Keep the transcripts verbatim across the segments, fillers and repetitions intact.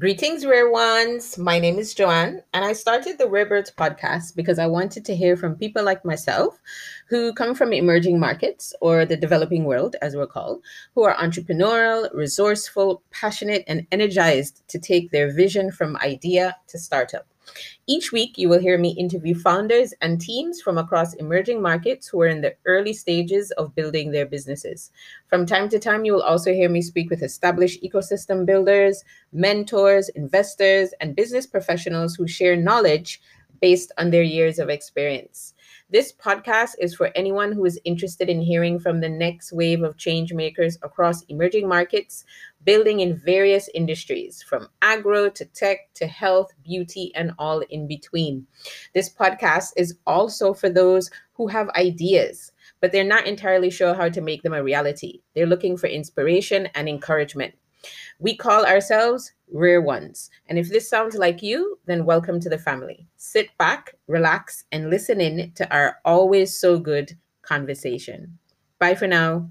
Greetings, rare ones. My name is Joanne, and I started the Rare Birds podcast because I wanted to hear from people like myself who come from emerging markets, or the developing world, as we're called, who are entrepreneurial, resourceful, passionate, and energized to take their vision from idea to startup. Each week, you will hear me interview founders and teams from across emerging markets who are in the early stages of building their businesses. From time to time, you will also hear me speak with established ecosystem builders, mentors, investors, and business professionals who share knowledge based on their years of experience. This podcast is for anyone who is interested in hearing from the next wave of change makers across emerging markets, building in various industries, from agro to tech to health, beauty, and all in between. This podcast is also for those who have ideas, but they're not entirely sure how to make them a reality. They're looking for inspiration and encouragement. We call ourselves Rare Ones. And if this sounds like you, then welcome to the family. Sit back, relax, and listen in to our always so good conversation. Bye for now.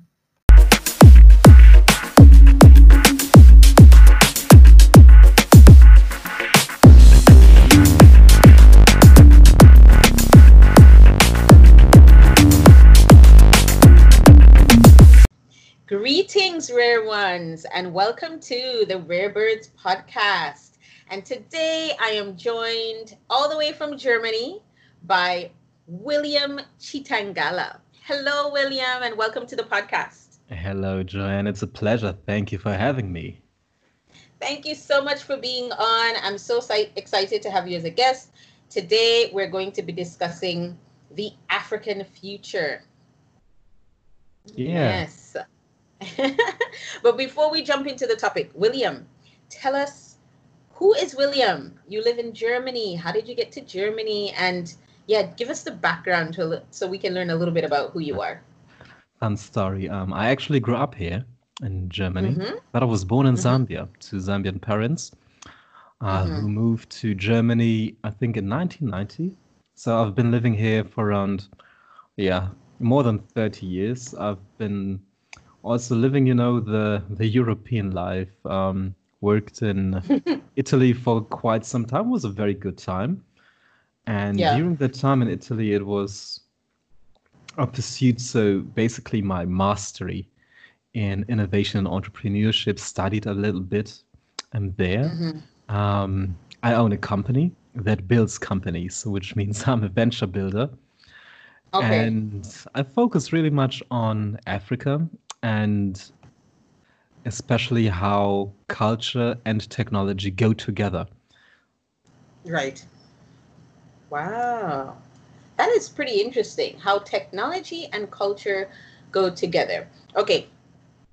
Greetings, rare ones, and welcome to the Rare Birds podcast. And today I am joined all the way from Germany by William Chitangala. Hello, William, and welcome to the podcast. Hello, Joanne. It's a pleasure. Thank you for having me. Thank you so much for being on. I'm so excited to have you as a guest. Today we're going to be discussing the African future. Yeah. Yes. But before we jump into the topic, William, tell us, who is William? You live in Germany. How did you get to Germany? And yeah, give us the background to, so we can learn a little bit about who you are. Fun story. Um, I actually grew up here in Germany, mm-hmm. but I was born in mm-hmm. Zambia to Zambian parents uh, mm-hmm. who moved to Germany, I think, in nineteen ninety. So I've been living here for around, yeah, more than thirty years. I've been also living, you know, the, the European life, um, worked in Italy for quite some time. It was a very good time. And yeah. during that time in Italy, it was a pursuit. So basically my mastery in innovation and entrepreneurship, studied a little bit. And there, mm-hmm. um, I own a company that builds companies, which means I'm a venture builder. Okay. And I focus really much on Africa, and especially how culture and technology go together. Right. Wow. That is pretty interesting, how technology and culture go together. Okay.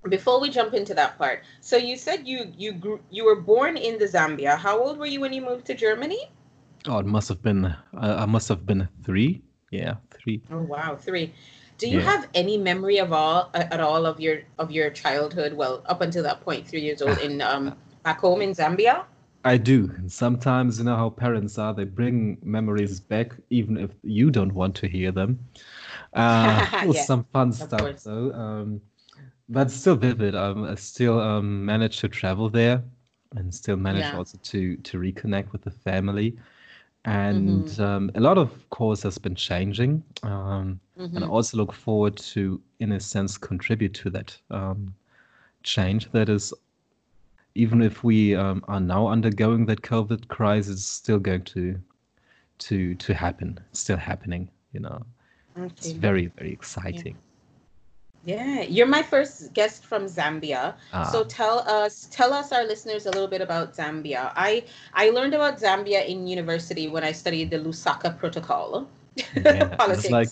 Before we jump into that part, so you said you you grew, you were born in the Zambia. How old were you when you moved to Germany? Oh, it must have been, uh, I must have been three. Yeah, three. Oh, wow, three. Do you yeah. have any memory of all at all of your of your childhood? Well, up until that point, three years old in um, back home in Zambia. I do. And sometimes, you know how parents are; they bring memories back, even if you don't want to hear them. Uh, it was yeah, some fun stuff, though. Um, but still vivid. Um, I still um, managed to travel there, and still managed yeah. also to to reconnect with the family. And mm-hmm. um, a lot of course has been changing, um, mm-hmm. and I also look forward to, in a sense, contribute to that um, change. That is, even if we um, are now undergoing that COVID crisis, it's still going to, to, to happen. It's still happening, you know. Okay. It's very, very exciting. Yeah. yeah, you're my first guest from Zambia. Ah. So tell us, tell us our listeners a little bit about Zambia. I, I learned about Zambia in university when I studied the Lusaka Protocol. Yeah, politics. It's like,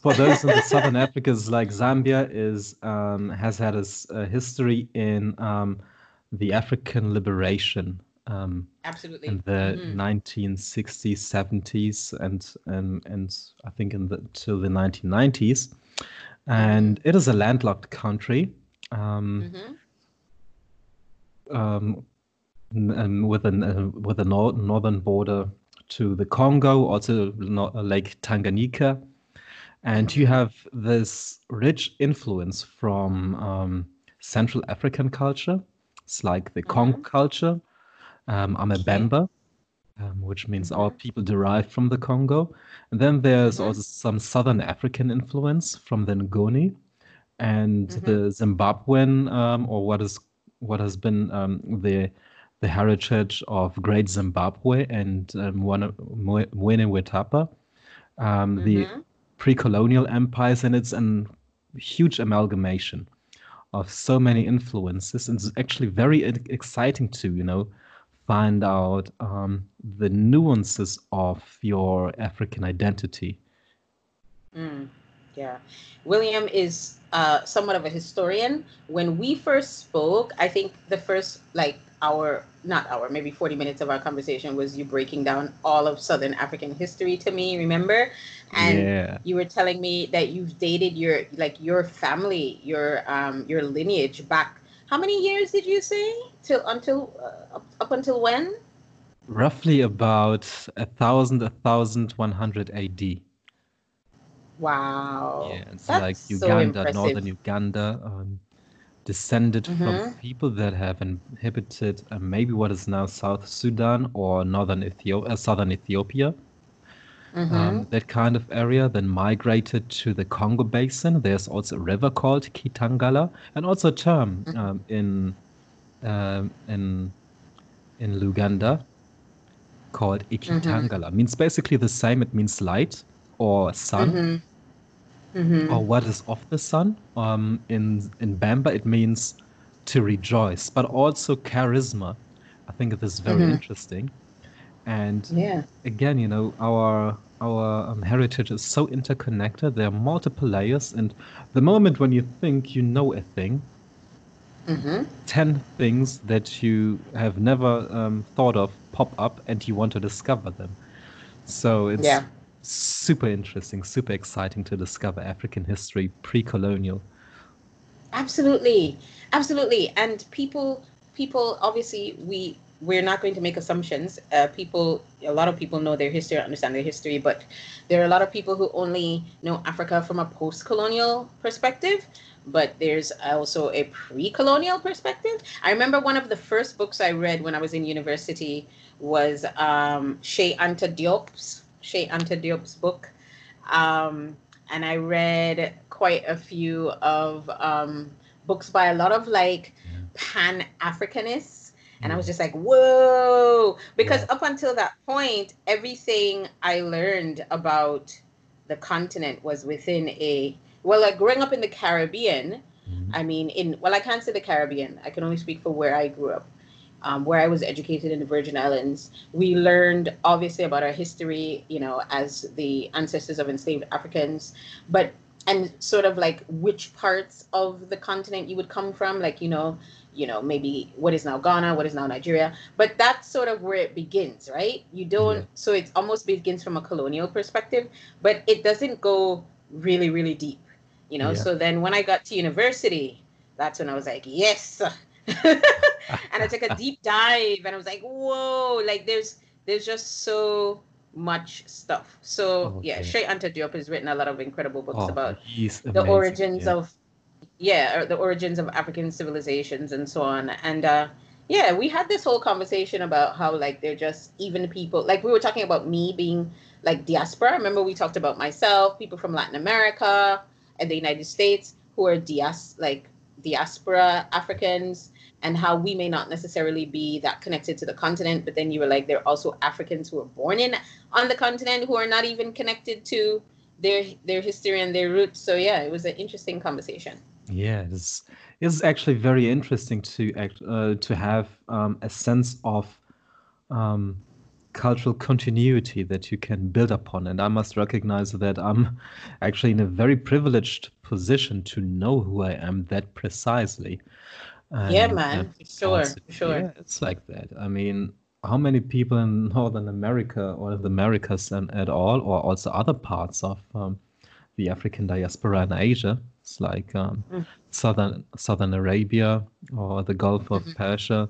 for those in the Southern Africa, it's like Zambia is um, has had a, a history in um, the African liberation. Um, Absolutely. In the mm-hmm. nineteen sixties, seventies, and um, and I think in the till the nineteen nineties. And it is a landlocked country, um, mm-hmm. um, and with an uh, with a nor- northern border to the Congo, also no- Lake Tanganyika, and you have this rich influence from um, Central African culture. It's like the mm-hmm. Congo culture, um, Amebenba, um, which means our people derived from the Congo. And then there's also some Southern African influence from the Ngoni and mm-hmm. the Zimbabwean, um, or what is what has been um, the the heritage of Great Zimbabwe and um, Mwenewetapa, um, mm-hmm. the pre-colonial empires, and it's an huge amalgamation of so many influences, and it's actually very exciting to, you know, find out um, the nuances of your African identity. Mm, yeah, William is uh, somewhat of a historian. When we first spoke, I think the first like hour, not hour, maybe forty minutes of our conversation was you breaking down all of Southern African history to me, remember? And yeah. you were telling me that you've dated your, like your family, your um, your lineage back. How many years did you say? Till until uh, up, up until when? Roughly about a thousand, a thousand one hundred A D. Wow. Yeah, it's That's like Uganda, so northern Uganda. Um, descended mm-hmm. from people that have inhabited uh, maybe what is now South Sudan or northern Ethiopia, uh, southern Ethiopia, mm-hmm. um, that kind of area, then migrated to the Congo basin. There's also a river called Chitangala, and also a term um, in, um, in, in Luganda called Ikitangala. Mm-hmm. Means basically the same. It means light or sun. Mm-hmm. Mm-hmm. Or what is of the sun. Um, in in Bamba, it means to rejoice, but also charisma. I think it is very mm-hmm. interesting. And yeah. again, you know, our our um, heritage is so interconnected. There are multiple layers, and the moment when you think you know a thing, mm-hmm. ten things that you have never um, thought of pop up, and you want to discover them. So it's. Yeah. Super interesting, super exciting to discover African history, pre-colonial. Absolutely, absolutely. And people, people obviously, we, we're not going to make assumptions. Uh, people, a lot of people know their history, understand their history, but there are a lot of people who only know Africa from a post-colonial perspective, but there's also a pre-colonial perspective. I remember one of the first books I read when I was in university was um, Cheikh Anta Diop's Cheikh Anta Diop's book, um, and I read quite a few of um, books by a lot of like pan-Africanists, and I was just like, whoa, because yeah. up until that point, everything I learned about the continent was within a, well, like growing up in the Caribbean, I mean, in, well, I can't say the Caribbean, I can only speak for where I grew up. Um, where I was educated in the Virgin Islands, we learned obviously about our history, you know, as the ancestors of enslaved Africans, but, and sort of like which parts of the continent you would come from, like, you know, you know, maybe what is now Ghana, what is now Nigeria, but that's sort of where it begins, right? You don't, yeah. so it almost begins from a colonial perspective, but it doesn't go really, really deep, you know? Yeah. So then when I got to university, that's when I was like, yes, and I took a deep dive and I was like, whoa, like there's there's just so much stuff. So okay. yeah, Cheikh Anta Diop has written a lot of incredible books oh, about the origins yeah. of yeah, the origins of African civilizations and so on. And uh yeah, we had this whole conversation about how like they're just even people, like we were talking about me being like diaspora. Remember we talked about myself, people from Latin America and the United States who are dias like diaspora Africans, and how we may not necessarily be that connected to the continent, but then you were like, there are also Africans who were born in on the continent who are not even connected to their their history and their roots. So yeah, it was an interesting conversation. Yeah, it's, it's actually very interesting to act, uh, to have um, a sense of um, cultural continuity that you can build upon. And I must recognize that I'm actually in a very privileged position to know who I am that precisely. And yeah, man, sure, also, sure. Yeah, it's like that. I mean, how many people in Northern America or the Americas and at all, or also other parts of um, the African diaspora in Asia? It's like um, mm. Southern Southern Arabia or the Gulf of mm-hmm. Persia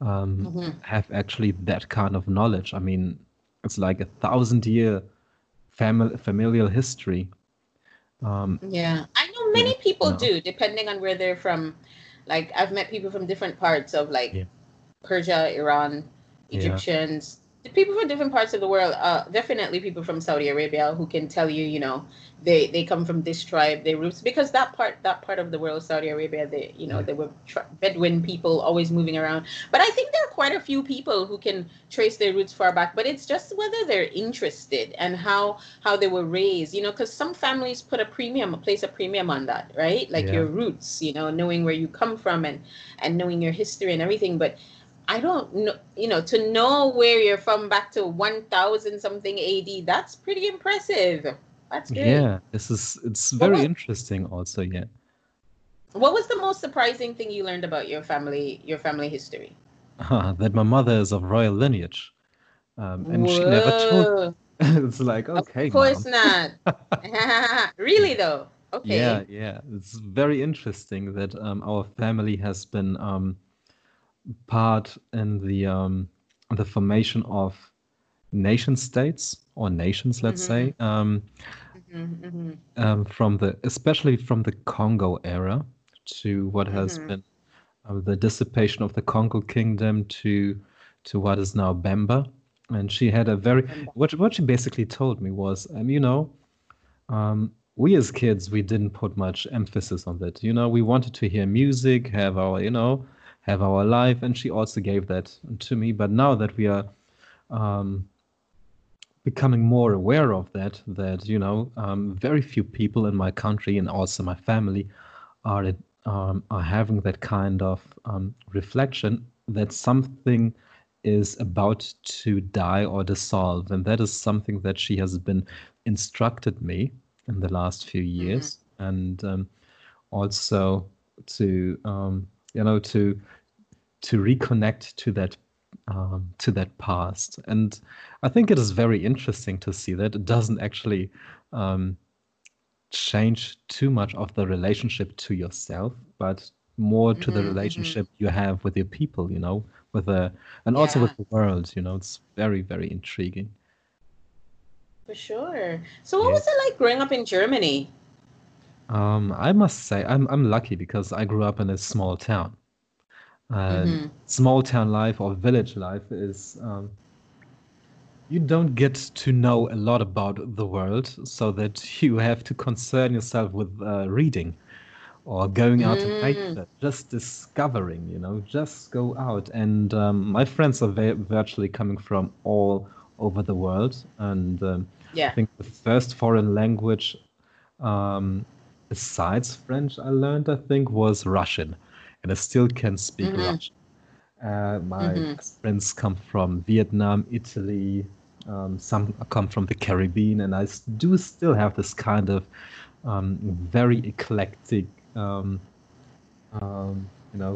um, mm-hmm. have actually that kind of knowledge. I mean, it's like a thousand-year family familial history. Um, yeah, I know many people you know. do, depending on where they're from. Like, I've met people from different parts of, like, yeah. Persia, Iran, Egyptians, yeah. people from different parts of the world, uh, definitely people from Saudi Arabia who can tell you, you know, they, they come from this tribe, their roots, because that part that part of the world, Saudi Arabia, they, you know, yeah. they were tri- Bedouin people always moving around. But I think there are quite a few people who can trace their roots far back, but it's just whether they're interested and how how they were raised, you know, because some families put a premium, place a premium on that, right? Like yeah. your roots, you know, knowing where you come from and, and knowing your history and everything. But I don't know, you know, to know where you're from back to one thousand something A D, that's pretty impressive. That's good. Yeah, this is, it's very was, interesting also, yeah. What was the most surprising thing you learned about your family, your family history? Uh, that my mother is of royal lineage. Um, and Whoa. She never told It's like, okay, Of course Mom. Not. Really, though? Okay. Yeah, yeah. It's very interesting that um, our family has been... Um, part in the um the formation of nation states or nations, let's mm-hmm. say um, mm-hmm, mm-hmm. um from the especially from the Congo era to what has mm-hmm. been uh, the dissipation of the Congo kingdom to to what is now Bemba. And she had a very what what she basically told me was um you know um we as kids, we didn't put much emphasis on that, you know we wanted to hear music, have our you know have our life, and she also gave that to me. But now that we are um, becoming more aware of that, that you know, um, very few people in my country and also my family are um, are having that kind of um, reflection that something is about to die or dissolve, and that is something that she has been instructed me in the last few years, mm-hmm. and um, also to um, you know to. to reconnect to that um, to that past. And I think it is very interesting to see that it doesn't actually um, change too much of the relationship to yourself, but more to mm-hmm, the relationship mm-hmm. you have with your people, you know, with the and yeah. also with the world, you know. It's very, very intriguing. For sure. So what yeah. was it like growing up in Germany? Um, I must say I'm I'm lucky because I grew up in a small town. Uh, mm-hmm. Small town life or village life is um, you don't get to know a lot about the world, so that you have to concern yourself with uh, reading or going out mm. to nature, just discovering, you know, just go out. And um, my friends are va- virtually coming from all over the world. And um, yeah. I think the first foreign language um, besides French I learned, I think, was Russian. And I still can speak mm-hmm. Russian. Uh, my mm-hmm. friends come from Vietnam, Italy, um, some come from the Caribbean, and I do still have this kind of um, very eclectic, um, um, you know,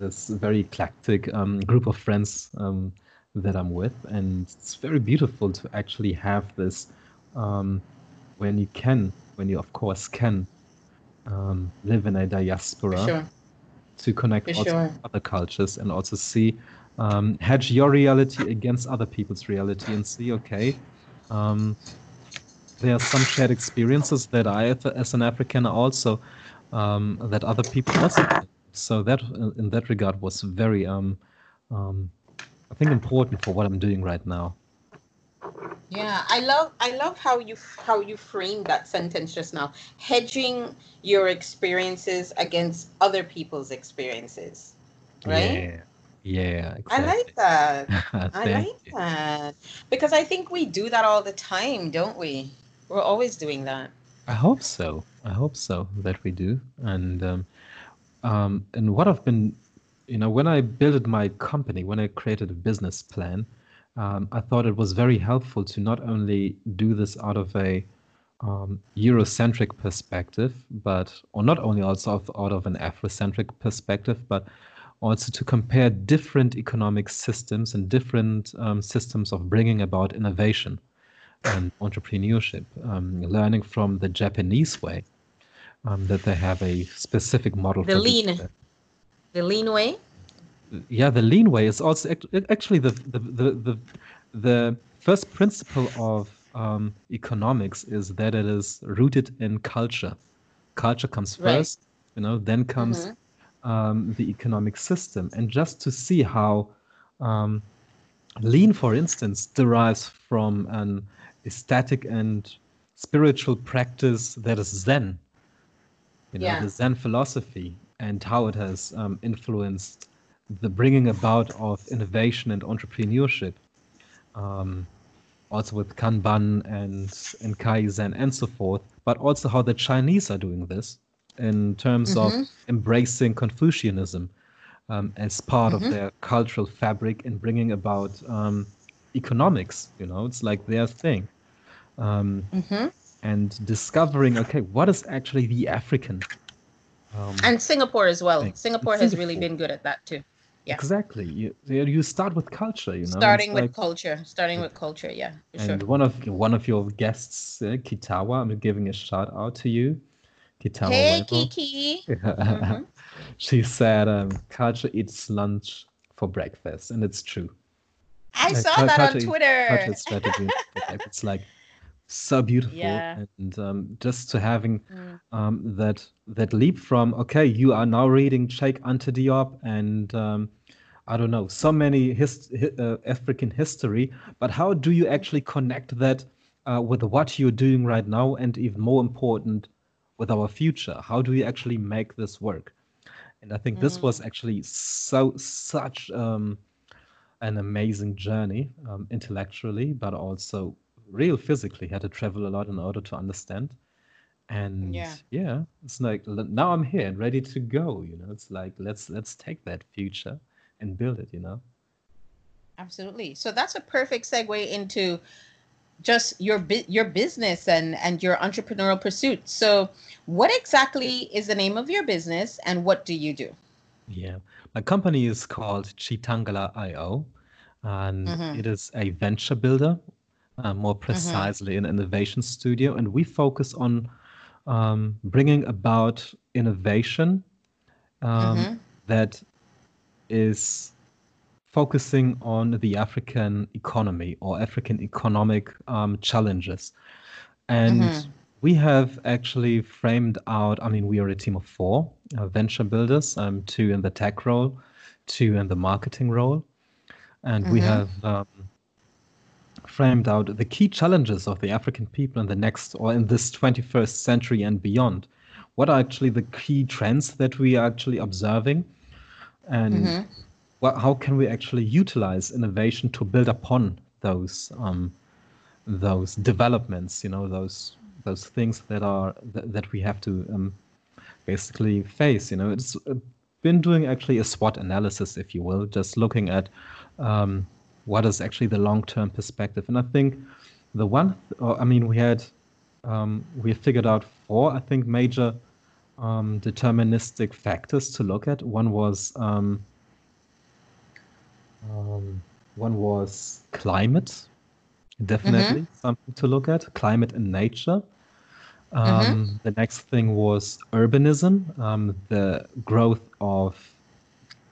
this very eclectic um, group of friends um, that I'm with. And it's very beautiful to actually have this um, when you can, when you, of course, can um, live in a diaspora. Sure. To connect also sure. with other cultures and also see, um, hedge your reality against other people's reality and see, okay, um, there are some shared experiences that I, as an African, also um, that other people also. Have. So that, in that regard, was very, um, um, I think, important for what I'm doing right now. Yeah, I love I love how you how you framed that sentence just now. Hedging your experiences against other people's experiences, right? Yeah, yeah. Exactly. I like that. I like you. that because I think we do that all the time, don't we? We're always doing that. I hope so. I hope so that we do. And um, um, and what I've been, you know, when I built my company, when I created a business plan. Um, I thought it was very helpful to not only do this out of a um, Eurocentric perspective, but or not only also out of an Afrocentric perspective, but also to compare different economic systems and different um, systems of bringing about innovation and entrepreneurship, um, learning from the Japanese way, um, that they have a specific model. The for lean, the lean way. Yeah, the lean way is also actually the the the the, the first principle of um, economics is that it is rooted in culture. Culture comes first, right. you know. Then comes mm-hmm. um, the economic system, and just to see how um, Lean, for instance, derives from an aesthetic and spiritual practice that is Zen, you know, yeah. the Zen philosophy, and how it has um, influenced the bringing about of innovation and entrepreneurship, um, also with Kanban and, and Kaizen and so forth, but also how the Chinese are doing this in terms mm-hmm. of embracing Confucianism um, as part mm-hmm. of their cultural fabric and bringing about um, economics, you know, it's like their thing. Um, mm-hmm. And discovering, okay, what is actually the African? Um, and Singapore as well. Thing. Singapore and has Singapore. really been good at that too. Yeah. Exactly. You you start with culture, you know. Starting it's with like, culture. Starting with culture, yeah. For and sure. one of one of your guests, uh, Kitawa, I'm giving a shout out to you, Kitawa. Hey, Wendell. Kiki. mm-hmm. She said, um, "Culture eats lunch for breakfast," and it's true. I like, saw that on Twitter. Eats, culture strategy. It's like so beautiful, yeah. and um, just to having mm. um, that that leap from okay, you are now reading Cheikh Anta Diop and um, I don't know so many hist- uh, African history, but how do you actually connect that uh, with what you're doing right now, and even more important, with our future? How do you actually make this work? And I think mm. this was actually so such um, an amazing journey um, intellectually, but also. Real physically had to travel a lot in order to understand, and yeah. yeah it's like now I'm here and ready to go, you know. It's like let's let's take that future and build it, you know. Absolutely. So that's a perfect segue into just your your business and and your entrepreneurial pursuit. So what exactly is the name of your business and what do you do? Yeah, my company is called Chitangala dot I O, and mm-hmm. it is a venture builder. Uh, more precisely, mm-hmm. an innovation studio, and we focus on um, bringing about innovation um, mm-hmm. that is focusing on the African economy or African economic um, challenges. And mm-hmm. we have actually framed out, I mean, we are a team of four uh, venture builders, um, two in the tech role, two in the marketing role, and mm-hmm. we have... Um, framed out the key challenges of the African people in the next or in this twenty-first century and beyond. What are actually the key trends that we are actually observing, and mm-hmm. what, how can we actually utilize innovation to build upon those um, those developments? You know, those those things that are that, that we have to um, basically face. You know, it's been doing actually a SWOT analysis, if you will, just looking at. Um, What is actually the long-term perspective? And I think the one, th- or, I mean, we had, um, we figured out four, I think, major um, deterministic factors to look at. One was, um, um, one was climate, definitely mm-hmm. something to look at, climate and nature. Um, mm-hmm. The next thing was urbanism, um, the growth of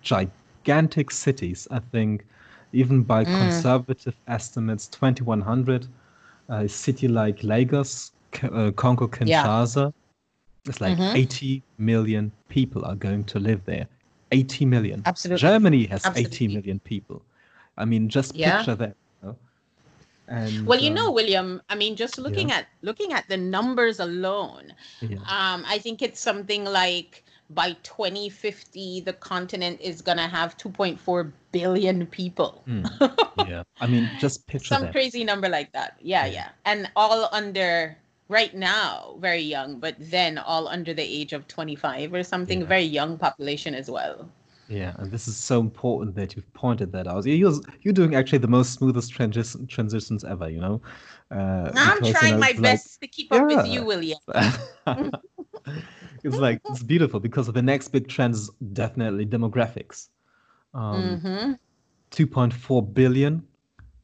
gigantic cities, I think. Even by mm. conservative estimates, twenty-one hundred, a city like Lagos, uh, Congo, Kinshasa, yeah. it's like mm-hmm. eighty million people are going to live there. eighty million. Absolutely. Germany has Absolutely. eighty million people. I mean, just yeah. picture that. You know? And, well, you um, know, William, I mean, just looking yeah. at looking at the numbers alone, yeah. um, I think it's something like by twenty fifty, the continent is going to have two point four billion people. mm, yeah, I mean, just picture Some that. crazy number like that. Yeah, yeah, yeah. And all under, right now, very young, but then all under the age of twenty-five or something, yeah. very young population as well. Yeah, and this is so important that you've pointed that out. You're, you're doing actually the most smoothest transition, transitions ever, you know. Uh, I'm because, trying you know, my best like, to keep up yeah. with you, William. It's like, it's beautiful because the next big trend is definitely demographics. Um, mm-hmm. two point four billion,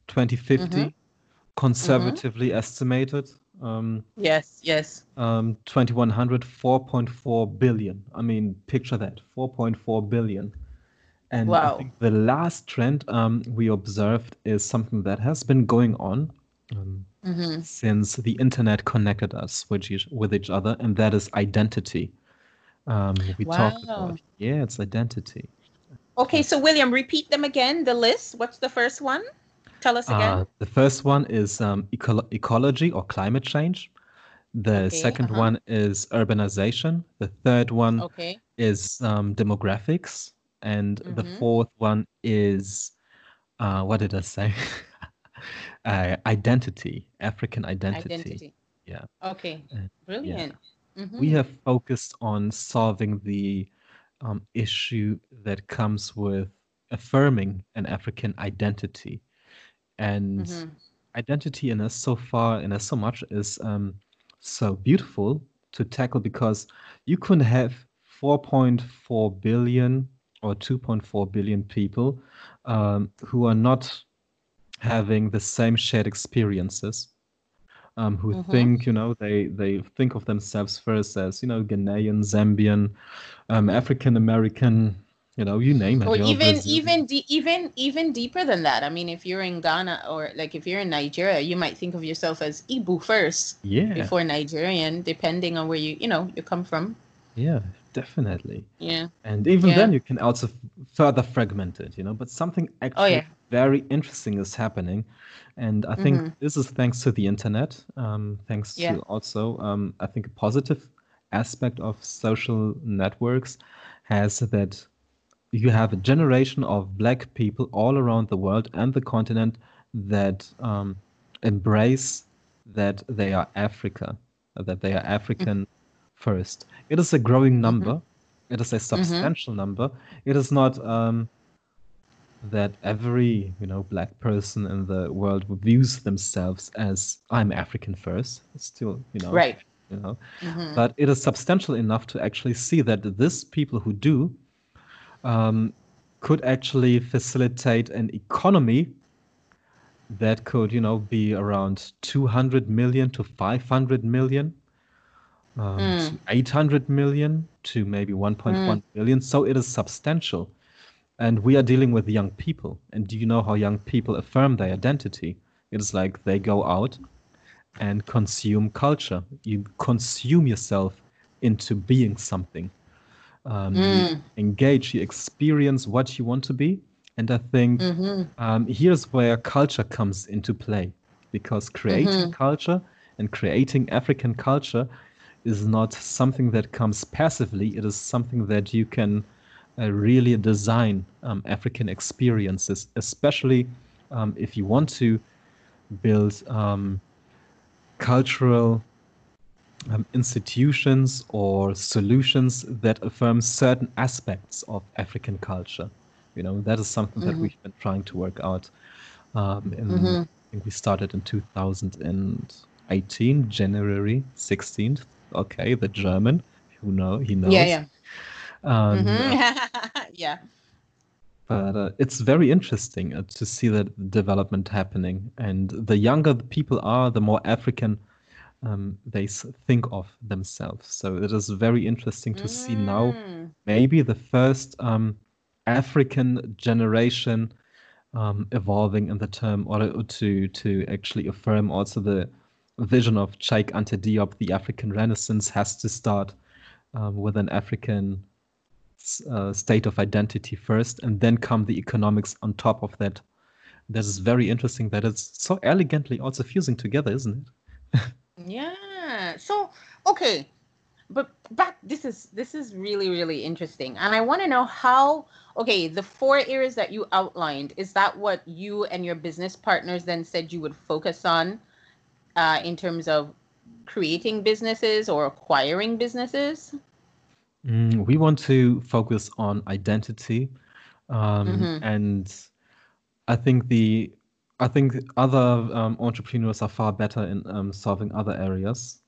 twenty fifty, mm-hmm. conservatively mm-hmm. estimated. Um, yes, yes. Um, twenty-one hundred, four point four billion. I mean, picture that, four point four billion. And wow. I think the last trend um, we observed is something that has been going on. Um, mm-hmm. since the internet connected us with each, with each other, and that is identity. Um, we wow. talked about yeah, it's identity. Okay, so William, repeat them again. The list. What's the first one? Tell us again. Uh, the first one is um, eco ecology or climate change. The okay, second uh-huh. one is urbanization. The third one okay. is um, demographics. And mm-hmm. the fourth one is, uh, what did I say? uh, identity, African identity. Identity. Yeah. Okay, brilliant. Yeah. Mm-hmm. We have focused on solving the um, issue that comes with affirming an African identity. And mm-hmm. identity in us so far, in us so much, is um, so beautiful to tackle, because you could have four point four billion or two point four billion people um, who are not having the same shared experiences, um, who mm-hmm. think, you know, they, they think of themselves first as, you know, Ghanaian, Zambian, um, African-American, you know, you name it. Or even even even even deeper than that. I mean, if you're in Ghana or like if you're in Nigeria, you might think of yourself as Igbo first, yeah, before Nigerian, depending on where you you know you come from. Yeah, definitely. Yeah, and even yeah. then, you can also further fragment it, you know. But something actually oh, yeah. very interesting is happening, and I think mm-hmm. this is thanks to the internet. Um, thanks yeah. to also, um, I think a positive aspect of social networks has that. You have a generation of Black people all around the world and the continent that um, embrace that they are Africa, that they are African mm-hmm. first. It is a growing number. Mm-hmm. It is a substantial mm-hmm. number. It is not um, that every you know Black person in the world views themselves as I'm African first. It's still you know right. You know, mm-hmm. but it is substantial enough to actually see that these people who do. Um, could actually facilitate an economy that could, you know, be around two hundred million to five hundred million, um, mm. to eight hundred million to maybe one point one billion. Mm. So it is substantial. And we are dealing with young people. And do you know how young people affirm their identity? It is like they go out and consume culture. You consume yourself into being something. Um, mm. You engage, you experience what you want to be. And I think mm-hmm. um, here's where culture comes into play, because creating mm-hmm. culture and creating African culture is not something that comes passively. It is something that you can uh, really design um, African experiences, especially um, if you want to build um, cultural Um, institutions or solutions that affirm certain aspects of African culture. You know, that is something mm-hmm. that we've been trying to work out. Um, in, mm-hmm. I think we started in two thousand eighteen, January sixteenth. Okay, the German, who know, he knows. Yeah, yeah. Um, mm-hmm. yeah. But uh, it's very interesting uh, to see that development happening. And the younger the people are, the more African Um, they think of themselves. So it is very interesting to mm. see now maybe the first um, African generation um, evolving in the term or to to actually affirm also the vision of Cheikh Anta Diop. The African Renaissance has to start um, with an African uh, state of identity first, and then come the economics on top of that. That is very interesting that it's so elegantly also fusing together, isn't it? Yeah. So, okay, but back. This is this is really really interesting, and I want to know how. Okay, the four areas that you outlined, is that what you and your business partners then said you would focus on, uh, in terms of creating businesses or acquiring businesses? Mm, we want to focus on identity, um, mm-hmm. and I think the. I think other um, entrepreneurs are far better in um, solving other areas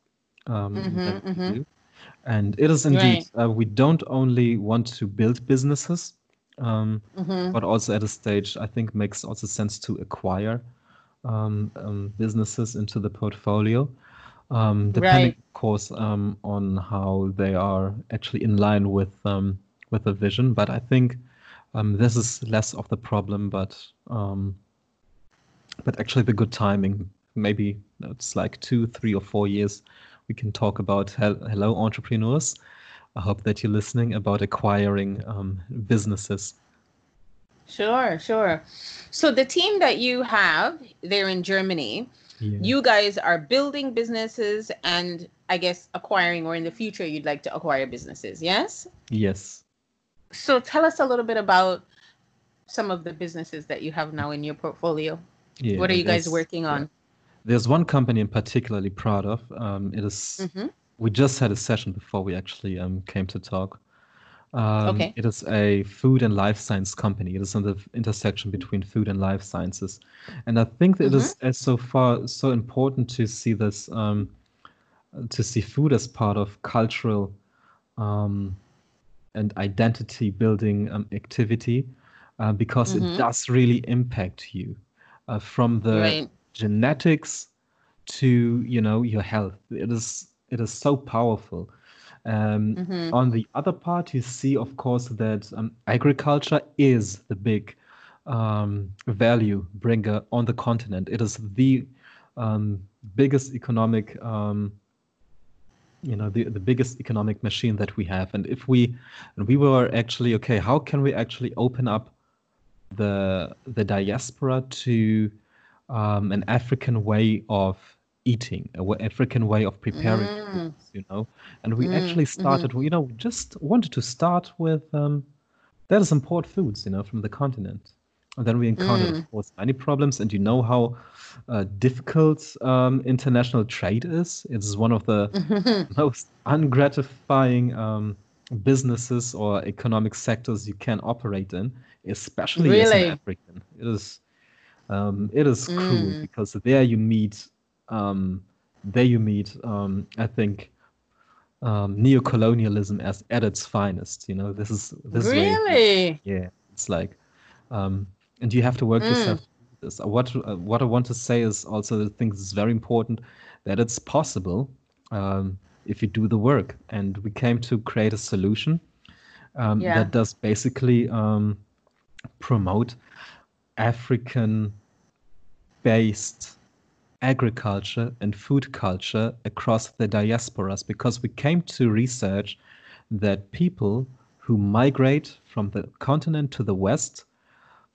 um, mm-hmm, than we mm-hmm. do. And it is indeed, right. uh, we don't only want to build businesses, um, mm-hmm. but also at a stage, I think makes also sense to acquire um, um, businesses into the portfolio, um, depending, right. of course, um, on how they are actually in line with, um, with the vision. But I think um, this is less of the problem, but... Um, But actually the good timing, maybe you know, it's like two, three or four years, we can talk about hel hello entrepreneurs. I hope that you're listening about acquiring um, businesses. Sure, sure. So the team that you have, they're in Germany. Yeah. You guys are building businesses and I guess acquiring, or in the future, you'd like to acquire businesses. Yes? Yes. So tell us a little bit about some of the businesses that you have now in your portfolio. Yeah, what are you guys working on? There's one company I'm particularly proud of. Um, it is. Mm-hmm. We just had a session before we actually um, came to talk. Um, okay. It is a food and life science company. It is in the intersection between food and life sciences. And I think that mm-hmm. it is so far so important to see this, um, to see food as part of cultural um, and identity building um, activity, uh, because mm-hmm. it does really impact you uh, from the right. genetics to, you know, your health. It is, it is so powerful. Um, mm-hmm. On the other part, you see, of course, that um, agriculture is the big um, value bringer on the continent. It is the um, biggest economic, um, you know, the, the biggest economic machine that we have. And if we, and we were actually, okay, how can we actually open up the the diaspora to um, an African way of eating, an African way of preparing mm. foods, you know, and we mm. actually started, mm-hmm. you know, we just wanted to start with um, that is import foods, you know, from the continent. And then we encountered, mm. of course, many problems, and you know how uh, difficult um, international trade is. It's one of the most ungratifying um, businesses or economic sectors you can operate in, especially really? as an African. It is, um, it is mm. cruel because there you meet. Um, there you meet, um, I think, um, neocolonialism as at its finest. You know, this is this really, yeah. It's like, um, and you have to work mm. yourself through this. What uh, what I want to say is also that I think it's very important that it's possible um, if you do the work. And we came to create a solution um, yeah. that does basically um, promote African-based agriculture and food culture across the diasporas, because we came to research that people who migrate from the continent to the West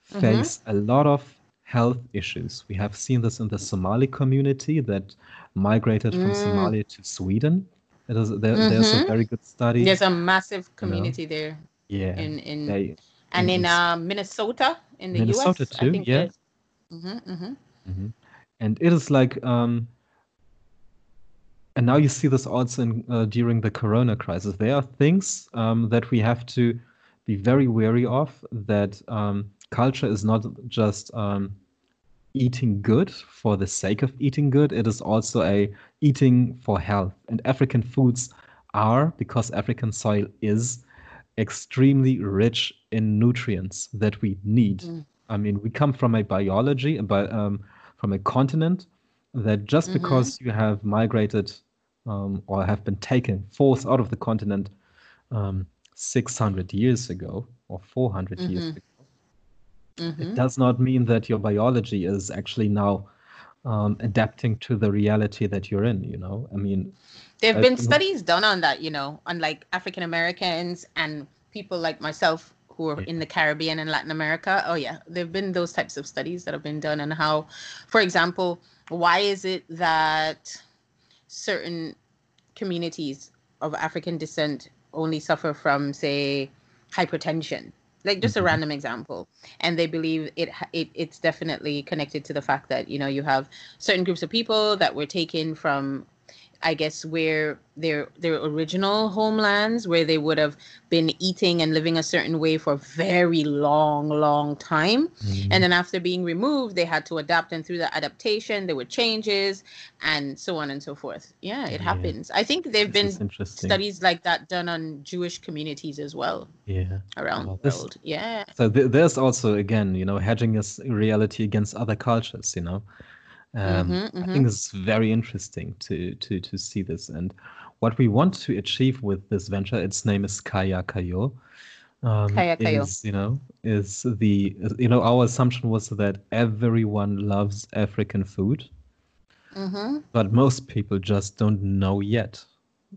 face mm-hmm. a lot of health issues. We have seen this in the Somali community that migrated mm. from Somalia to Sweden. It is, there, mm-hmm. There's a very good study. There's a massive community you know? there. Yeah. In, in, they, and in, in uh, Minnesota, in the Minnesota U S. Minnesota too, I think yeah. Mm-hmm, mm-hmm. Mm-hmm. And it is like, um, and now you see this also in, uh, during the corona crisis. There are things um, that we have to be very wary of, that um, culture is not just um, eating good for the sake of eating good. It is also a eating for health. And African foods are, because African soil is extremely rich in nutrients that we need. Mm. I mean, we come from a biology, but, um, from a continent that just mm-hmm. because you have migrated um, or have been taken forth out of the continent um, six hundred years ago or four hundred mm-hmm. years ago, mm-hmm. it does not mean that your biology is actually now um, adapting to the reality that you're in, you know? I mean, there have been studies done on that, you know, on like African Americans and people like myself who are in the Caribbean and Latin America. Oh yeah, there have been those types of studies that have been done on how, for example, why is it that certain communities of African descent only suffer from, say, hypertension? Like just mm-hmm. a random example. And they believe it, it it's definitely connected to the fact that, you know, you have certain groups of people that were taken from, I guess, where their their original homelands, where they would have been eating and living a certain way for a very long, long time. Mm-hmm. And then after being removed, they had to adapt. And through that adaptation, there were changes and so on and so forth. Yeah, it yeah. happens. I think there have been studies like that done on Jewish communities as well. Yeah. Around well, this, the world. Yeah. So th- there's also, again, you know, hedging this reality against other cultures, you know. Um, mm-hmm, mm-hmm. I think it's very interesting to, to, to see this. And what we want to achieve with this venture, its name is Kayakayo. Um, Kayakayo. Is, you know, is the, you know, our assumption was that everyone loves African food, mm-hmm. but most people just don't know yet.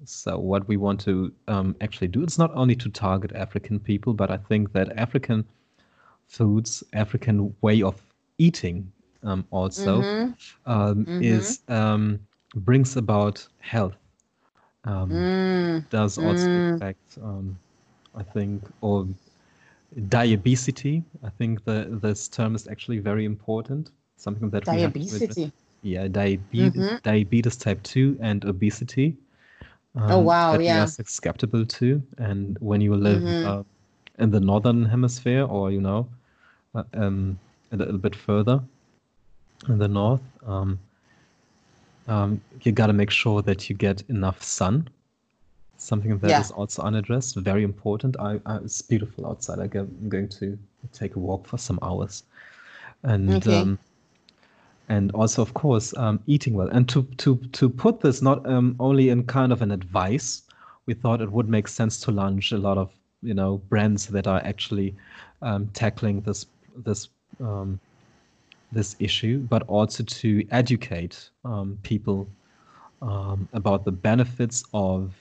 So what we want to um, actually do, it's not only to target African people, but I think that African foods, African way of eating um, also mm-hmm. Um, mm-hmm. is um, brings about health. Um, mm. Does also mm. affect, um, I think, or diabesity. I think the this term is actually very important. Something that diabesity. We have yeah, diabetes, mm-hmm. diabetes type two and obesity. Um, oh wow! That yeah, we are susceptible to, and when you live mm-hmm. uh, in the northern hemisphere, or you know, uh, um, a little bit further in the north. Um, Um, you got to make sure that you get enough sun. Something that yeah. is also unaddressed. Very important. I, I, it's beautiful outside. I go, I'm going to take a walk for some hours. And okay. um, and also, of course, um, eating well. And to, to, to put this not um, only in kind of an advice, we thought it would make sense to launch a lot of, you know, brands that are actually um, tackling this this um this issue, but also to educate um, people um, about the benefits of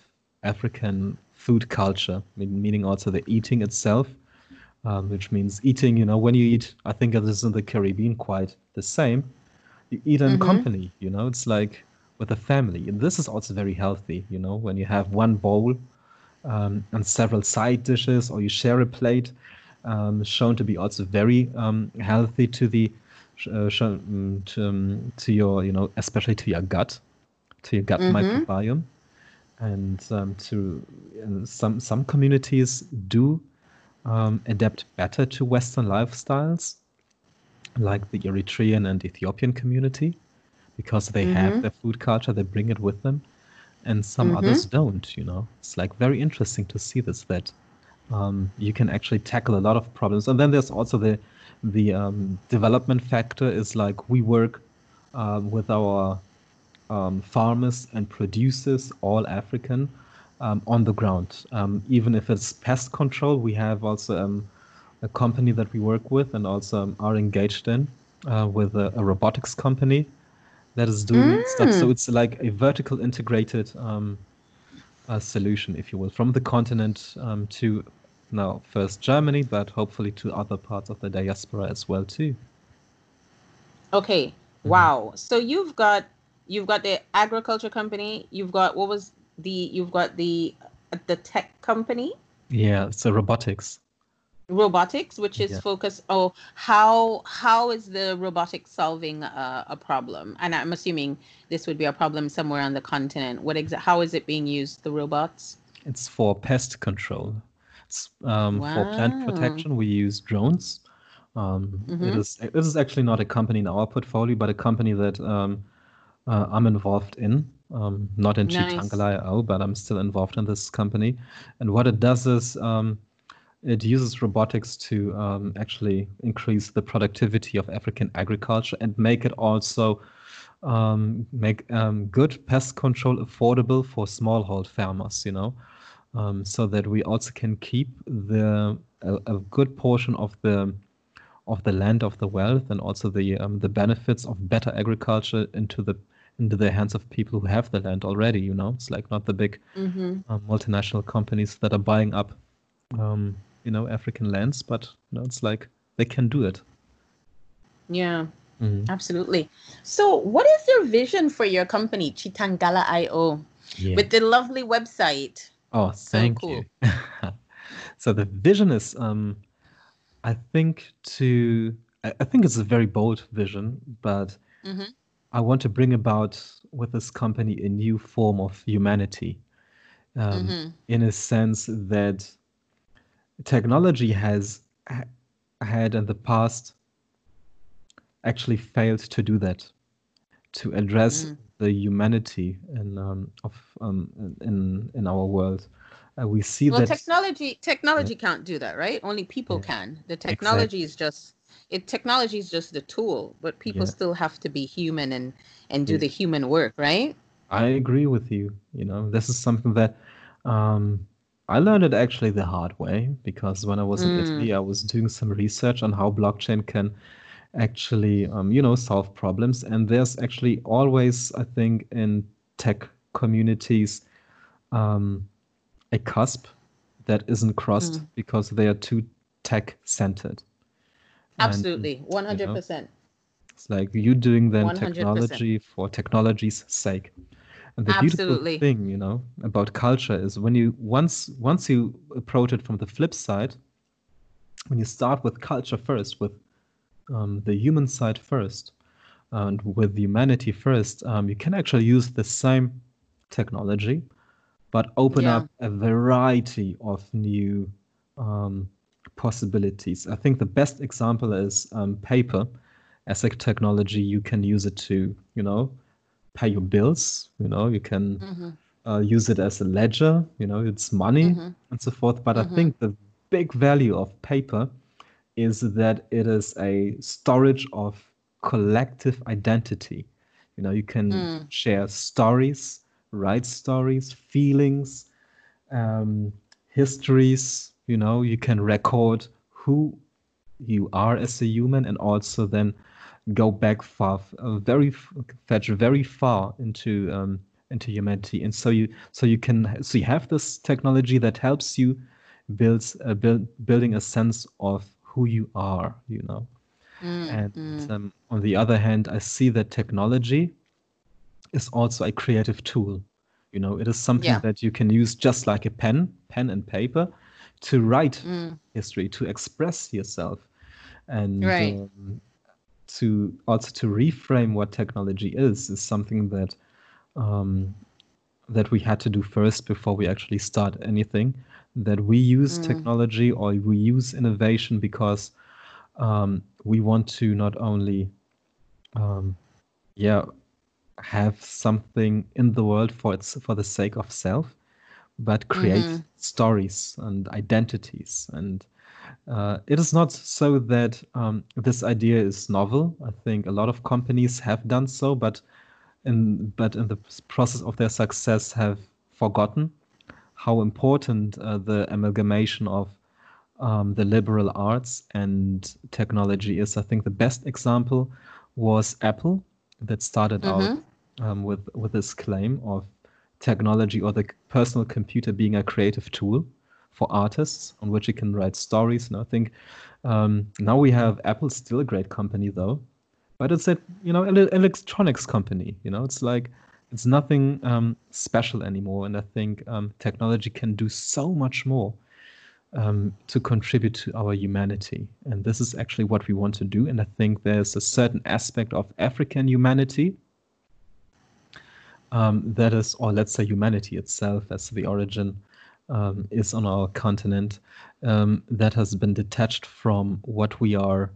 African food culture, meaning also the eating itself, um, which means eating, you know, when you eat, I think this is in the Caribbean quite the same, you eat in mm-hmm. company, you know, it's like with a family. And this is also very healthy, you know, when you have one bowl um, and several side dishes, or you share a plate, um, shown to be also very um, healthy to the Uh, to, um, to your, you know, especially to your gut, to your gut mm-hmm. microbiome, and um, to and some some communities do um, adapt better to Western lifestyles, like the Eritrean and Ethiopian community, because they mm-hmm. have their food culture, they bring it with them, and some mm-hmm. others don't. You know, it's like very interesting to see this that um, you can actually tackle a lot of problems, and then there's also the The um, development factor is like we work uh, with our um, farmers and producers, all African, um, on the ground. Um, even if it's pest control, we have also um, a company that we work with and also um, are engaged in uh, with a, a robotics company that is doing mm. stuff. So it's like a vertical integrated um, uh, solution, if you will, from the continent um, to now first Germany, but hopefully to other parts of the diaspora as well too. Okay. Mm-hmm. Wow. So you've got you've got the agriculture company, you've got what was the you've got the the tech company? Yeah, so robotics. Robotics, which is yeah. focused on oh, how how is the robotics solving uh, a problem? And I'm assuming this would be a problem somewhere on the continent. What exa- how is it being used, the robots? It's for pest control. Um, wow. For plant protection, we use drones. Um, mm-hmm. It is this is actually not a company in our portfolio, but a company that um, uh, I'm involved in. Um, not in nice. Chitangala dot i o, but I'm still involved in this company. And what it does is um, it uses robotics to um, actually increase the productivity of African agriculture and make it also um, make um, good pest control affordable for smallhold farmers. You know. Um, so that we also can keep the a, a good portion of the of the land of the wealth and also the um, the benefits of better agriculture into the into the hands of people who have the land already. You know, it's like not the big mm-hmm. um, multinational companies that are buying up, um, you know, African lands, but you know, it's like they can do it. Yeah, mm-hmm. absolutely. So, what is your vision for your company, Chitangala dot i o, yeah. with the lovely website? Oh, thank so cool. you. So the vision is, um, I think to, I, I think it's a very bold vision, but mm-hmm. I want to bring about with this company a new form of humanity, um, mm-hmm. in a sense that technology has ha- had in the past actually failed to do that, to address mm-hmm. the humanity in um, of um, in in our world, uh, we see well, that technology technology yeah. can't do that, right? Only people yeah. can. The technology exactly. is just it. Technology is just the tool, but people yeah. still have to be human and and do yeah. the human work, right? I agree with you. You know, this is something that um, I learned it actually the hard way, because when I was mm. in Italy, I was doing some research on how blockchain can actually um, you know, solve problems. And there's actually always, I think, in tech communities um, a cusp that isn't crossed mm. because they are too tech centered. Absolutely, one hundred percent. You know, it's like you doing then one hundred percent. Technology for technology's sake. And the Absolutely. Beautiful thing, you know, about culture is when you once once you approach it from the flip side, when you start with culture first, with um, the human side first, and with humanity first, um, you can actually use the same technology, but open yeah. up a variety of new um, possibilities. I think the best example is um, paper as a technology. You can use it to, you know, pay your bills, you know, you can mm-hmm. uh, use it as a ledger, you know, it's money mm-hmm. and so forth. But mm-hmm. I think the big value of paper is that it is a storage of collective identity. You know, you can mm. share stories, write stories, feelings, um, histories, you know, you can record who you are as a human, and also then go back far, uh, very fetch very far into um, into humanity, and so you so you can so you have this technology that helps you build uh, build building a sense of who you are, you know. Mm, and mm. Um, on the other hand, I see that technology is also a creative tool. You know, it is something yeah. that you can use just like a pen, pen and paper, to write mm. history, to express yourself, and. Right. Um, to also to reframe what technology is is something that um, that we had to do first before we actually start anything, that we use mm. technology or we use innovation because um, we want to not only um, yeah have something in the world for its for the sake of self, but create mm. stories and identities. And Uh, it is not so that um, this idea is novel. I think a lot of companies have done so, but in but in the process of their success have forgotten how important uh, the amalgamation of um, the liberal arts and technology is. I think the best example was Apple, that started mm-hmm. out um, with with this claim of technology or the personal computer being a creative tool for artists on which you can write stories. And I think um, now we have Apple, still a great company though, but it's a, you know, an electronics company, you know, it's like, it's nothing um, special anymore. And I think um, technology can do so much more um, to contribute to our humanity. And this is actually what we want to do. And I think there's a certain aspect of African humanity um, that is, or let's say humanity itself as the origin, Um, is on our continent um, that has been detached from what we are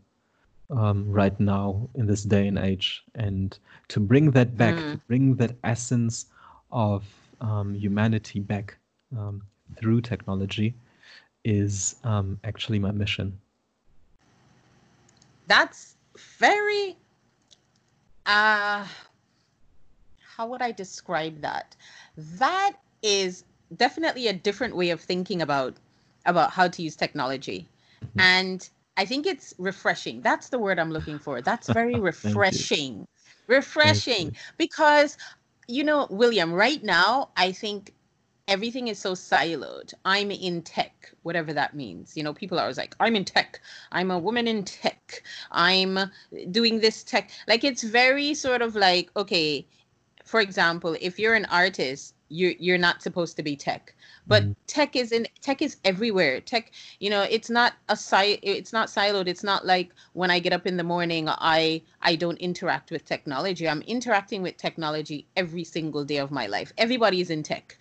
um, right now in this day and age. And to bring that back, mm. to bring that essence of um, humanity back um, through technology is um, actually my mission. That's very, uh, how would I describe that? That is definitely a different way of thinking about about how to use technology, mm-hmm. and I think it's refreshing. That's the word I'm looking for. That's very refreshing. refreshing because, you know, William, right now I think everything is so siloed. I'm in tech, whatever that means. You know, people are always like, I'm in tech, I'm a woman in tech, I'm doing this tech. Like, it's very sort of like, okay, for example, if you're an artist, You're, you're not supposed to be tech, but mm. tech is in tech is everywhere. Tech, you know, it's not a si- it's not siloed. It's not like when I get up in the morning, I I don't interact with technology. I'm interacting with technology every single day of my life. Everybody is in tech,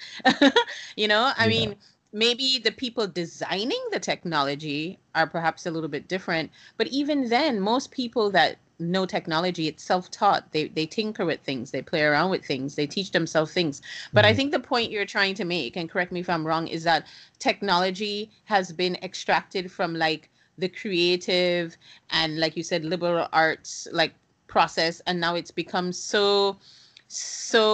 you know, I yeah. mean, maybe the people designing the technology are perhaps a little bit different, but even then, most people that no technology, it's self-taught. They they tinker with things, they play around with things, they teach themselves things. But mm-hmm. I think the point you're trying to make, and correct me if I'm wrong, is that technology has been extracted from like the creative and, like you said, liberal arts like process, and now it's become so so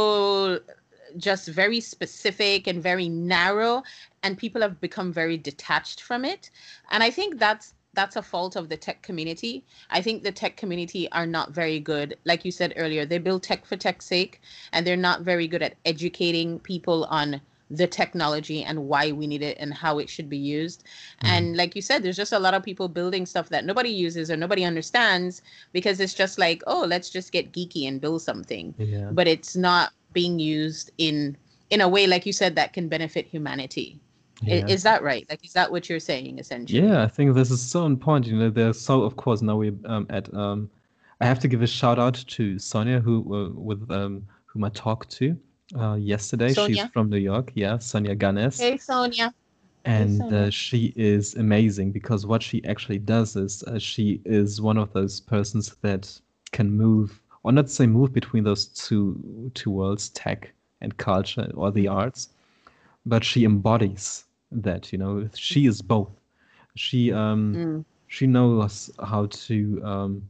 just very specific and very narrow, and people have become very detached from it. And I think that's That's a fault of the tech community. I think the tech community are not very good. Like you said earlier, they build tech for tech's sake, and they're not very good at educating people on the technology and why we need it and how it should be used. Mm. And like you said, there's just a lot of people building stuff that nobody uses or nobody understands because it's just like, oh, let's just get geeky and build something. Yeah. But it's not being used in in a way, like you said, that can benefit humanity. Yeah. Is that right? Like, is that what you're saying, essentially? Yeah, I think this is so on point. You know, there's so, of course, now we're um, at, um, I have to give a shout out to Sonia, who uh, with um, whom I talked to uh, yesterday. Sonia. She's from New York. Yeah, Sonia Ganes. Hey, Sonia. And hey, Sonia. Uh, she is amazing because what she actually does is uh, she is one of those persons that can move, or not say move between those two, two worlds, tech and culture or the arts, but she embodies that, you know, she is both. She um mm. she knows how to um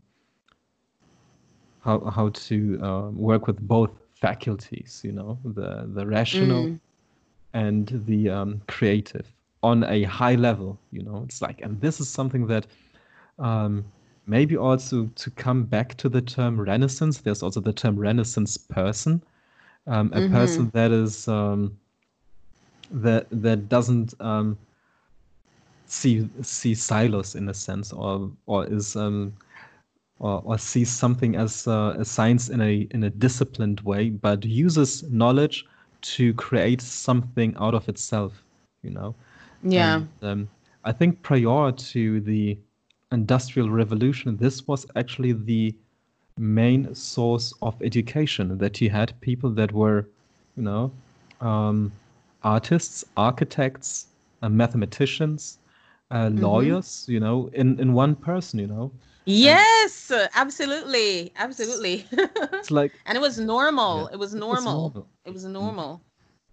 how how to uh, work with both faculties, you know, the the rational mm. and the um creative on a high level, you know. It's like, and this is something that um maybe also to come back to the term Renaissance. There's also the term Renaissance person, um a mm-hmm. person that is um that that doesn't um see see silos in a sense, or or is um or, or sees something as uh, a science in a in a disciplined way, but uses knowledge to create something out of itself, you know. Yeah. And, um, I think prior to the Industrial Revolution, this was actually the main source of education, that you had people that were, you know, um artists, architects, uh, mathematicians, uh, lawyers, mm-hmm. you know, in, in one person, you know. Yes, and absolutely. Absolutely. It's like, and it was normal. Yeah, it was normal. normal. It was normal.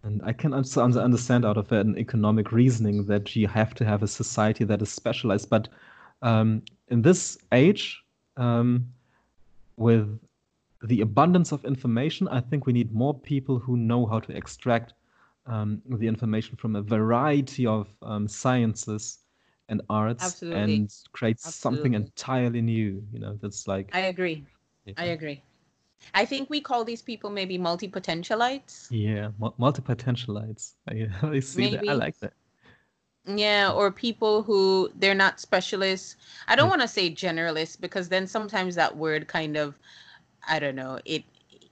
And I can also understand out of an economic reasoning that you have to have a society that is specialized. But um, in this age, um, with the abundance of information, I think we need more people who know how to extract Um, the information from a variety of um, sciences and arts. Absolutely. And create Absolutely. something entirely new, you know. That's like, I agree. Yeah. I agree. I think we call these people maybe multi-potentialites. Yeah, mu- multi-potentialites. I, I see maybe. that. I like that. Yeah, or people who, they're not specialists. I don't yeah. want to say generalists, because then sometimes that word kind of, I don't know, it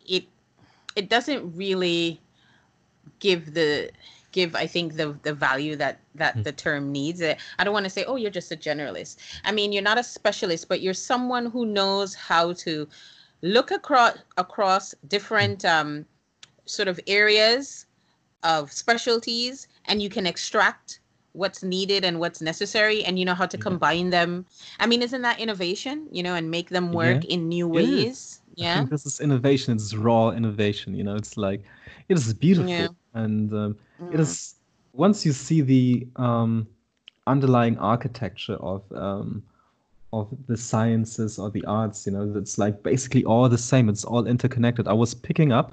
it it doesn't really give the give I think the the value that that mm. the term needs. I don't want to say, oh, you're just a generalist. I mean, you're not a specialist, but you're someone who knows how to look across across different um sort of areas of specialties, and you can extract what's needed and what's necessary, and you know how to yeah. combine them. I mean, isn't that innovation, you know, and make them work yeah. in new ways? Yeah. yeah. I think this is innovation. It's raw innovation, you know. It's like, it is beautiful. Yeah. And um, mm. it is, once you see the um, underlying architecture of um, of the sciences or the arts, you know, it's like basically all the same. It's all interconnected. I was picking up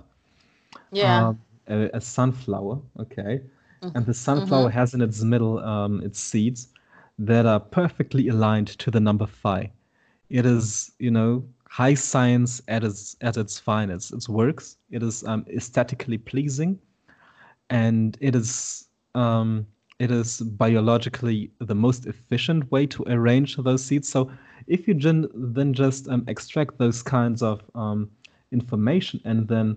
yeah. um, a, a sunflower, okay? And the sunflower mm-hmm. has in its middle um, its seeds that are perfectly aligned to the number phi. It is, you know, high science at its at its finest. It works. It is um, aesthetically pleasing, and it is um, it is biologically the most efficient way to arrange those seeds. So if you gen- then just um, extract those kinds of um, information and then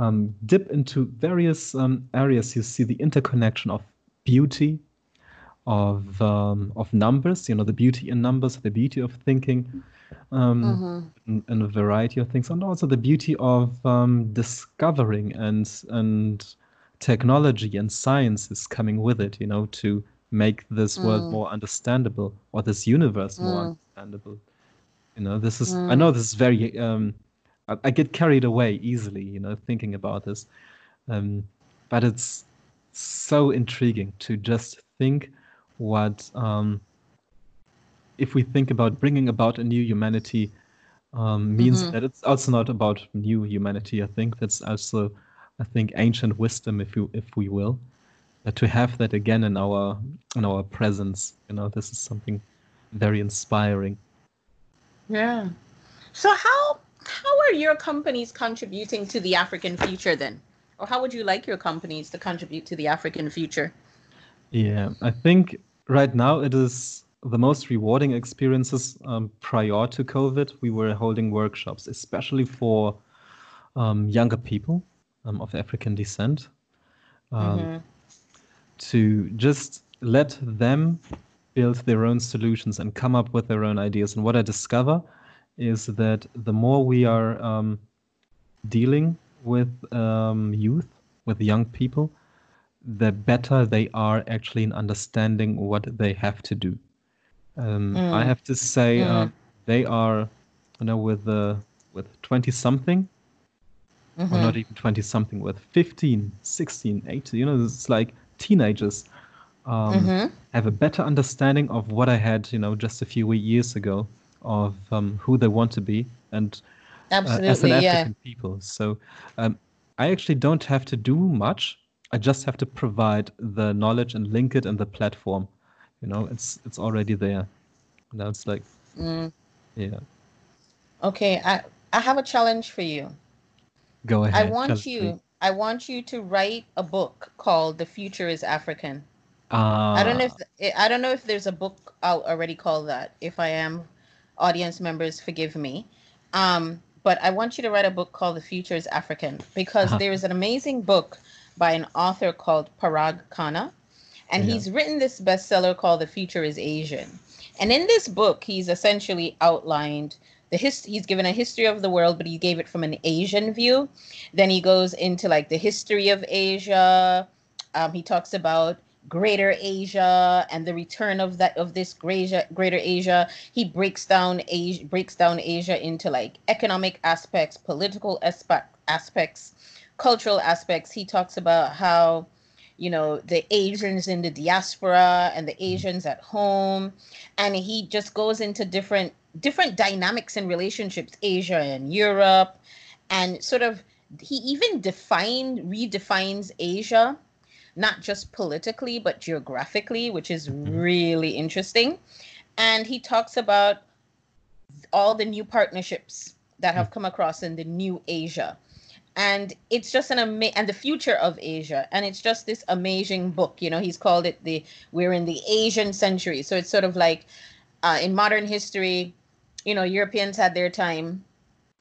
Um, dip into various um, areas, you see the interconnection of beauty, of um, of numbers, you know, the beauty in numbers, the beauty of thinking, um, mm-hmm. and, and a variety of things, and also the beauty of um, discovering, and and technology and science is coming with it, you know, to make this mm. world more understandable, or this universe mm. more understandable. You know, this is, mm. I know this is very... Um, I get carried away easily, you know, thinking about this. Um, but it's so intriguing to just think what, um, if we think about bringing about a new humanity, um, means mm-hmm. that it's also not about new humanity. I think that's also, I think, ancient wisdom, if you, if we will, but to have that again in our, in our presence, you know, this is something very inspiring. Yeah. So how, How are your companies contributing to the African future then? or how would you like your companies to contribute to the African future? Yeah, I think right now it is the most rewarding experiences. Um, prior to COVID, we were holding workshops, especially for um, younger people um, of African descent, um, mm-hmm. to just let them build their own solutions and come up with their own ideas. And what I discover is that the more we are um, dealing with um, youth, with young people, the better they are actually in understanding what they have to do. Um, mm. I have to say, mm. uh, they are, you know, with uh, with twenty something, mm-hmm. or not even twenty something, with fifteen, sixteen, eighteen, you know, it's like teenagers, um, mm-hmm. have a better understanding of what I had, you know, just a few years ago, of um, who they want to be, and Absolutely, uh, as an African yeah. people. So um, I actually don't have to do much. I just have to provide the knowledge and link it in the platform. You know, it's it's already there. Now it's like, mm. yeah. Okay, I, I have a challenge for you. Go ahead. I want you me. I want you to write a book called "The Future Is African." Ah. I don't know if I don't know if there's a book out already called that. If I am, audience members, forgive me. Um, but I want you to write a book called "The Future Is African," because uh-huh. there is an amazing book by an author called Parag Khanna. And yeah. he's written this bestseller called The Future is Asian. And in this book, he's essentially outlined the history. He's given a history of the world, but he gave it from an Asian view. Then he goes into like the history of Asia. Um, he talks about Greater Asia and the return of that of this Greater Greater Asia. He breaks down Asia, breaks down Asia into like economic aspects, political aspect, aspects, cultural aspects. He talks about how, you know, the Asians in the diaspora and the Asians at home. And he just goes into different different dynamics and relationships, Asia and Europe. And sort of, he even defined, redefines Asia, not just politically, but geographically, which is really interesting. And he talks about all the new partnerships that have come across in the new Asia. And it's just an ama- and the future of Asia. And it's just this amazing book. You know, he's called it the, we're in the Asian century. So it's sort of like uh, in modern history, you know, Europeans had their time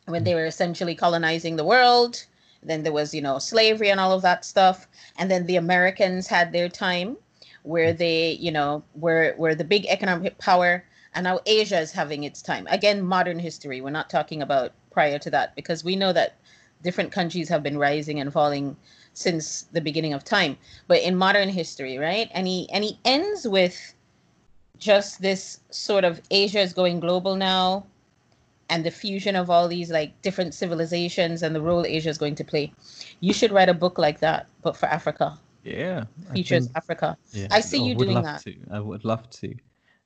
when they were essentially colonizing the world. Then there was, you know, slavery and all of that stuff. And then the Americans had their time where they, you know, were, were the big economic power. And now Asia is having its time. Again, modern history. We're not talking about prior to that, because we know that different countries have been rising and falling since the beginning of time, but in modern history, right? And he, and he ends with just this sort of Asia is going global now, and the fusion of all these like different civilizations and the role Asia is going to play. You should write a book like that, but for Africa. Yeah. Futures think, Africa. Yeah, I see I you doing that. To. I would love to.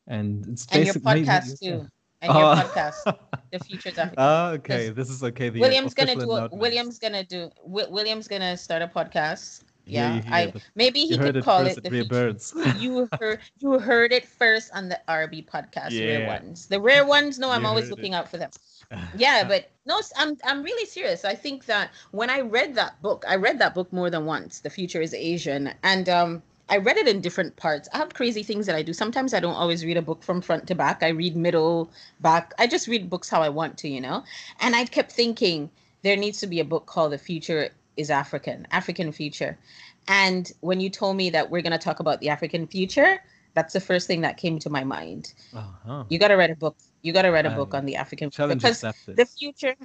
And it's and your podcast maybe, too. And oh. your podcast, The Future is African. Oh, okay. This is okay. The William's gonna do. A, William's gonna do. W- William's gonna start a podcast. Yeah, yeah, yeah I maybe he could it call it The Rare Birds. you heard you heard it first on the R B podcast. Yeah. Rare Ones. The Rare Ones. No, I'm you always looking it. out for them. Yeah, but no, I'm I'm really serious. I think that when I read that book, I read that book more than once. The Future is Asian, and um. I read it in different parts. I have crazy things that I do. Sometimes I don't always read a book from front to back. I read middle, back. I just read books how I want to, you know? And I kept thinking there needs to be a book called The Future is African, African Future. And when you told me that we're going to talk about the African future, that's the first thing that came to my mind. Uh-huh. You got to write a book. You got to write a um, book on the African future. Because the future,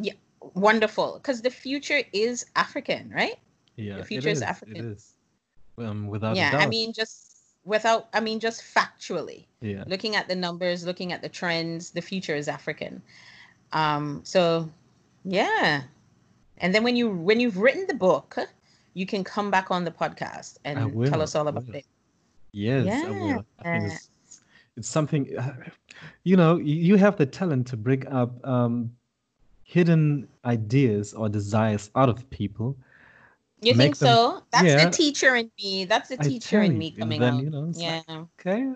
yeah, wonderful. Because the future is African, right? Yeah, the future is, is African. It is. Um, without yeah, I mean, just without, I mean, just factually, yeah. looking at the numbers, looking at the trends, the future is African. Um, so, yeah. And then when you, when you've written the book, you can come back on the podcast and will, tell us all about it. Yes, yeah. I will. I think it's, it's something, you know, you have the talent to bring up um, hidden ideas or desires out of people. You think them, so? That's yeah, the teacher in me. That's the teacher in me coming then, out. You know, yeah. Like, okay.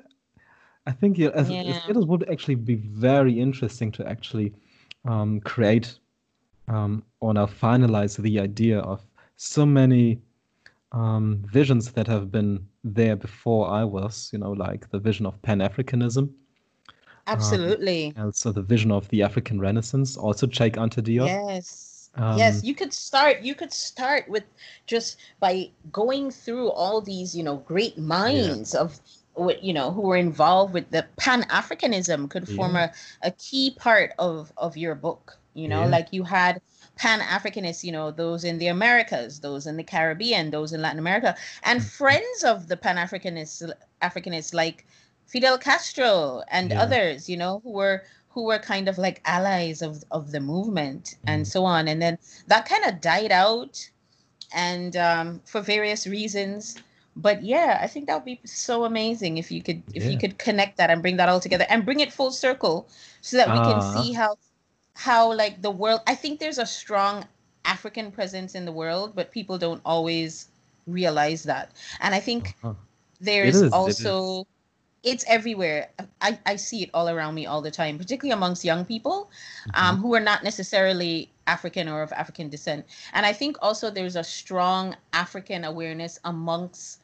I think yeah, as, yeah. it would actually be very interesting to actually um, create um, or now finalize the idea of so many um, visions that have been there before I was, you know, like the vision of Pan-Africanism. Absolutely. Um, and so the vision of the African Renaissance, also Cheikh Anta Diop. Yes. Um, yes, you could start. You could start with just by going through all these, you know, great minds yeah. of, you know, who were involved with the Pan-Africanism could yeah. form a, a key part of, of your book. You know, yeah. like you had Pan-Africanists, you know, those in the Americas, those in the Caribbean, those in Latin America, and mm-hmm. friends of the Pan-Africanists, Africanists like Fidel Castro and yeah. others, you know, who were. who were kind of like allies of, of the movement and so on. And then that kind of died out and um, for various reasons. But yeah, I think that would be so amazing if you could if yeah. you could connect that and bring that all together and bring it full circle so that we uh, can see how, how like the world, I think there's a strong African presence in the world, but people don't always realize that. And I think uh-huh. there's it is, also... It is. It's everywhere. I, I see it all around me all the time, particularly amongst young people um, mm-hmm. who are not necessarily African or of African descent. And I think also there's a strong African awareness amongst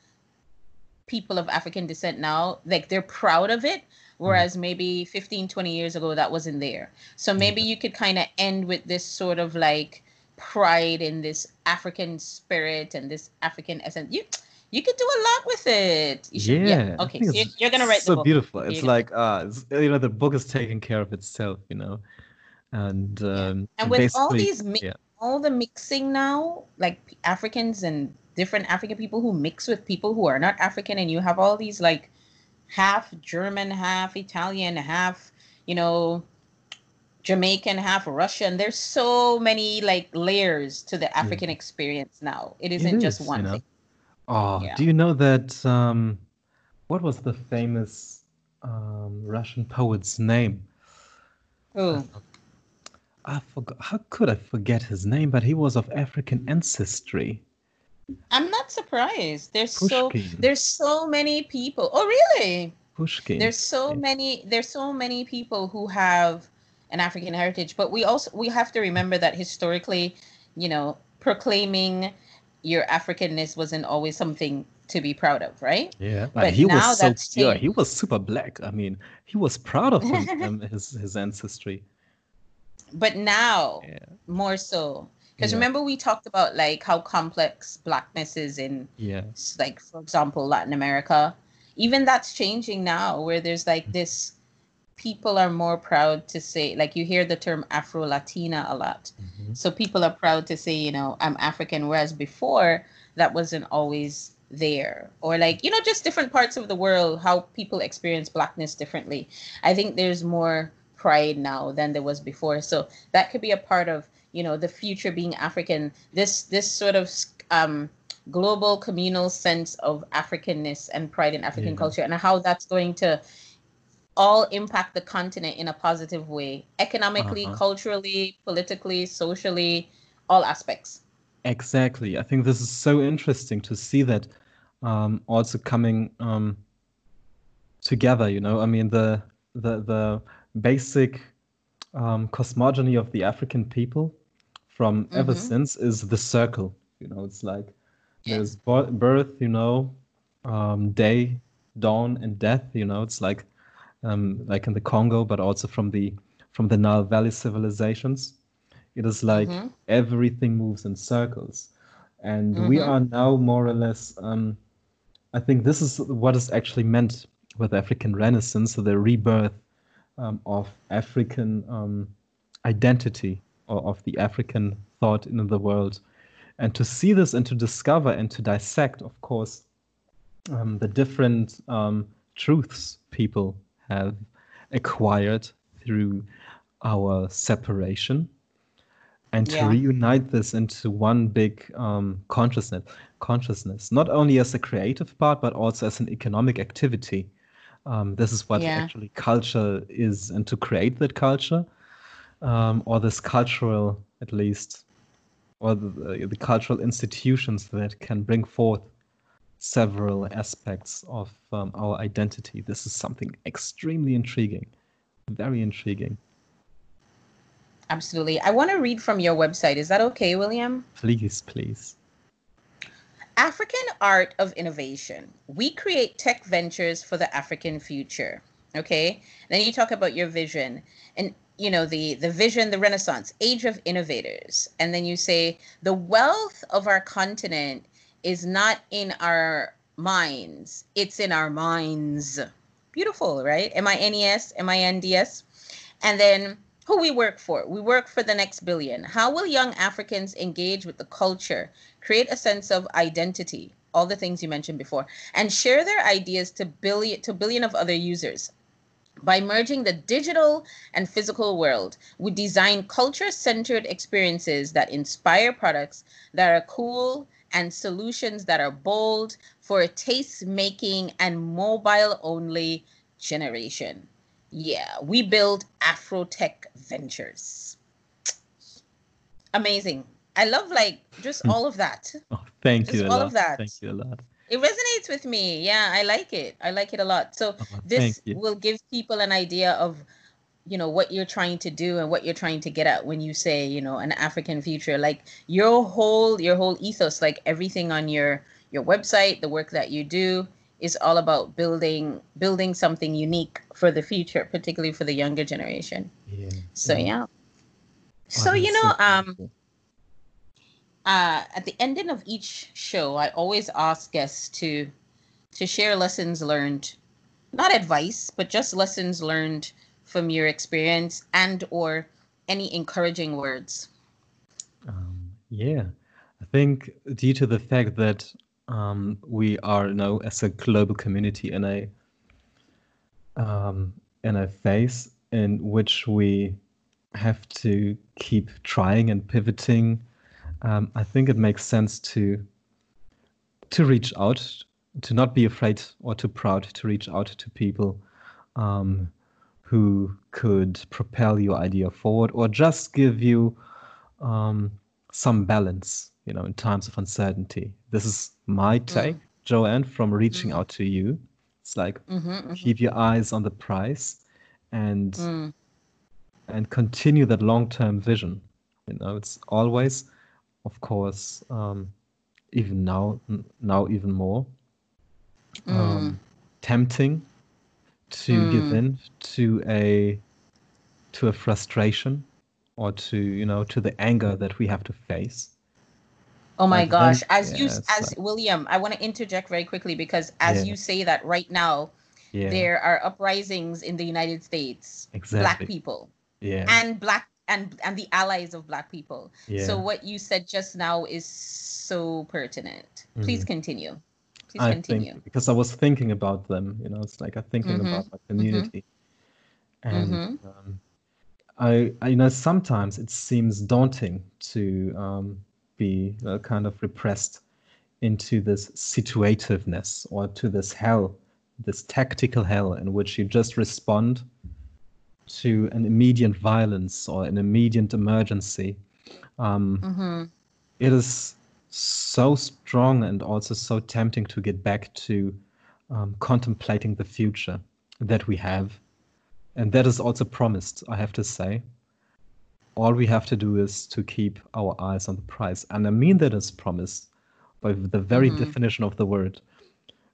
people of African descent now. Like they're proud of it, whereas mm-hmm. maybe fifteen, twenty years ago that wasn't there. So maybe mm-hmm. you could kind of end with this sort of like pride in this African spirit and this African essence. You, You could do a lot with it. You should, yeah. yeah. Okay. So you're, you're gonna write so the book. So beautiful. It's you're like uh, it's, you know, the book is taking care of itself, you know, and um, yeah. and, and with all these mi- yeah. all the mixing now, like Africans and different African people who mix with people who are not African, and you have all these like half German, half Italian, half you know Jamaican, half Russian. There's so many like layers to the African yeah. experience now. It isn't it is, just one you know? thing. Oh, yeah. Do you know that, um, what was the famous um, Russian poet's name? Oh. I, I forgot, how could I forget his name? But he was of African ancestry. I'm not surprised. There's Pushkin. so there's so many people. Oh, really? Pushkin. There's so yeah. many, there's so many people who have an African heritage, but we also, we have to remember that historically, you know, proclaiming your Africanness wasn't always something to be proud of, right? Yeah, but, but he now was so that's pure. He was super black. I mean, he was proud of him, um, his his ancestry. But now, yeah. more so, because yeah. remember we talked about like how complex blackness is in, yeah. like for example, Latin America. Even that's changing now, where there's like this. People are more proud to say, like you hear the term Afro-Latina a lot. Mm-hmm. So people are proud to say, you know, I'm African, whereas before that wasn't always there. Or like, you know, just different parts of the world, how people experience blackness differently. I think there's more pride now than there was before. So that could be a part of, you know, the future being African, this, this sort of um, global communal sense of Africanness and pride in African yeah. culture and how that's going to all impact the continent in a positive way, economically, uh-huh. culturally, politically, socially, all aspects. Exactly. I think this is so interesting to see that um, also coming um, together, you know, I mean, the the, the basic um, cosmogony of the African people from mm-hmm. ever since is the circle, you know, it's like yeah. there's birth, you know, um, day, dawn and death, you know, it's like Um, like in the Congo, but also from the from the Nile Valley civilizations. It is like mm-hmm. everything moves in circles. And mm-hmm. we are now more or less, um, I think this is what is actually meant with African Renaissance, so the rebirth um, of African um, identity or of the African thought in the world. And to see this and to discover and to dissect, of course, um, the different um, truths people have acquired through our separation and yeah. to reunite this into one big um, consciousness, consciousness, not only as a creative part, but also as an economic activity. Um, this is what yeah. actually culture is, and to create that culture um, or this cultural, at least, or the, the cultural institutions that can bring forth several aspects of um, our identity. This is something extremely intriguing, very intriguing. Absolutely. I want to read from your website. Is that okay, William? Please, please. African Art of Innovation. We create tech ventures for the African future. Okay. Then you talk about your vision and, you know, the, the vision, the Renaissance, age of innovators. And then you say the wealth of our continent is not in our minds. It's in our minds. Beautiful, right? M I N E S, M I N D S. And then who we work for. We work for the next billion. How will young Africans engage with the culture, create a sense of identity, all the things you mentioned before, and share their ideas to billion, to billion of other users? By merging the digital and physical world, we design culture-centered experiences that inspire products that are cool and solutions that are bold for a taste-making and mobile-only generation. Yeah, we build Afrotech ventures. Amazing. I love, like, just all of that. Oh, thank just you. All a lot. Of that. Thank you a lot. It resonates with me. Yeah, I like it. I like it a lot. So oh, this will give people an idea of, you know, what you're trying to do and what you're trying to get at when you say, you know, an African future. Like your whole your whole ethos, like everything on your your website, the work that you do, is all about building building something unique for the future, particularly for the younger generation. Yeah. So yeah. yeah. So, oh, you know, so um cool. Uh, at the ending of each show, I always ask guests to to share lessons learned, not advice, but just lessons learned from your experience and or any encouraging words. Um, yeah, I think due to the fact that um, we are now as a global community in a um, in a phase in which we have to keep trying and pivoting. Um, I think it makes sense to to reach out, to not be afraid or too proud to reach out to people um, who could propel your idea forward or just give you um, some balance, you know, in times of uncertainty. This is my take, mm-hmm. Joanne, from reaching mm-hmm. out to you. It's like mm-hmm, mm-hmm. keep your eyes on the prize and mm. and continue that long-term vision. You know, it's always. Of course, um, even now, now even more mm. um, tempting to mm. give in to a to a frustration or to you know to the anger that we have to face. Oh my and gosh! Then, as yeah, you, as like, William, I want to interject very quickly because as yeah. you say that right now, yeah. there are uprisings in the United States. Exactly. Black people. Yeah. And black. And, and the allies of Black people. Yeah. So what you said just now is so pertinent. Please mm. continue. Please I continue. Think, because I was thinking about them, you know, it's like I'm thinking mm-hmm. about my community. Mm-hmm. And mm-hmm. Um, I, I, you know, sometimes it seems daunting to um, be uh, kind of repressed into this situativeness or to this hell, this tactical hell in which you just respond to an immediate violence or an immediate emergency. Um, mm-hmm. It is so strong and also so tempting to get back to um, contemplating the future that we have. And that is also promised, I have to say. All we have to do is to keep our eyes on the prize. And I mean that is promised by the very mm-hmm. definition of the word.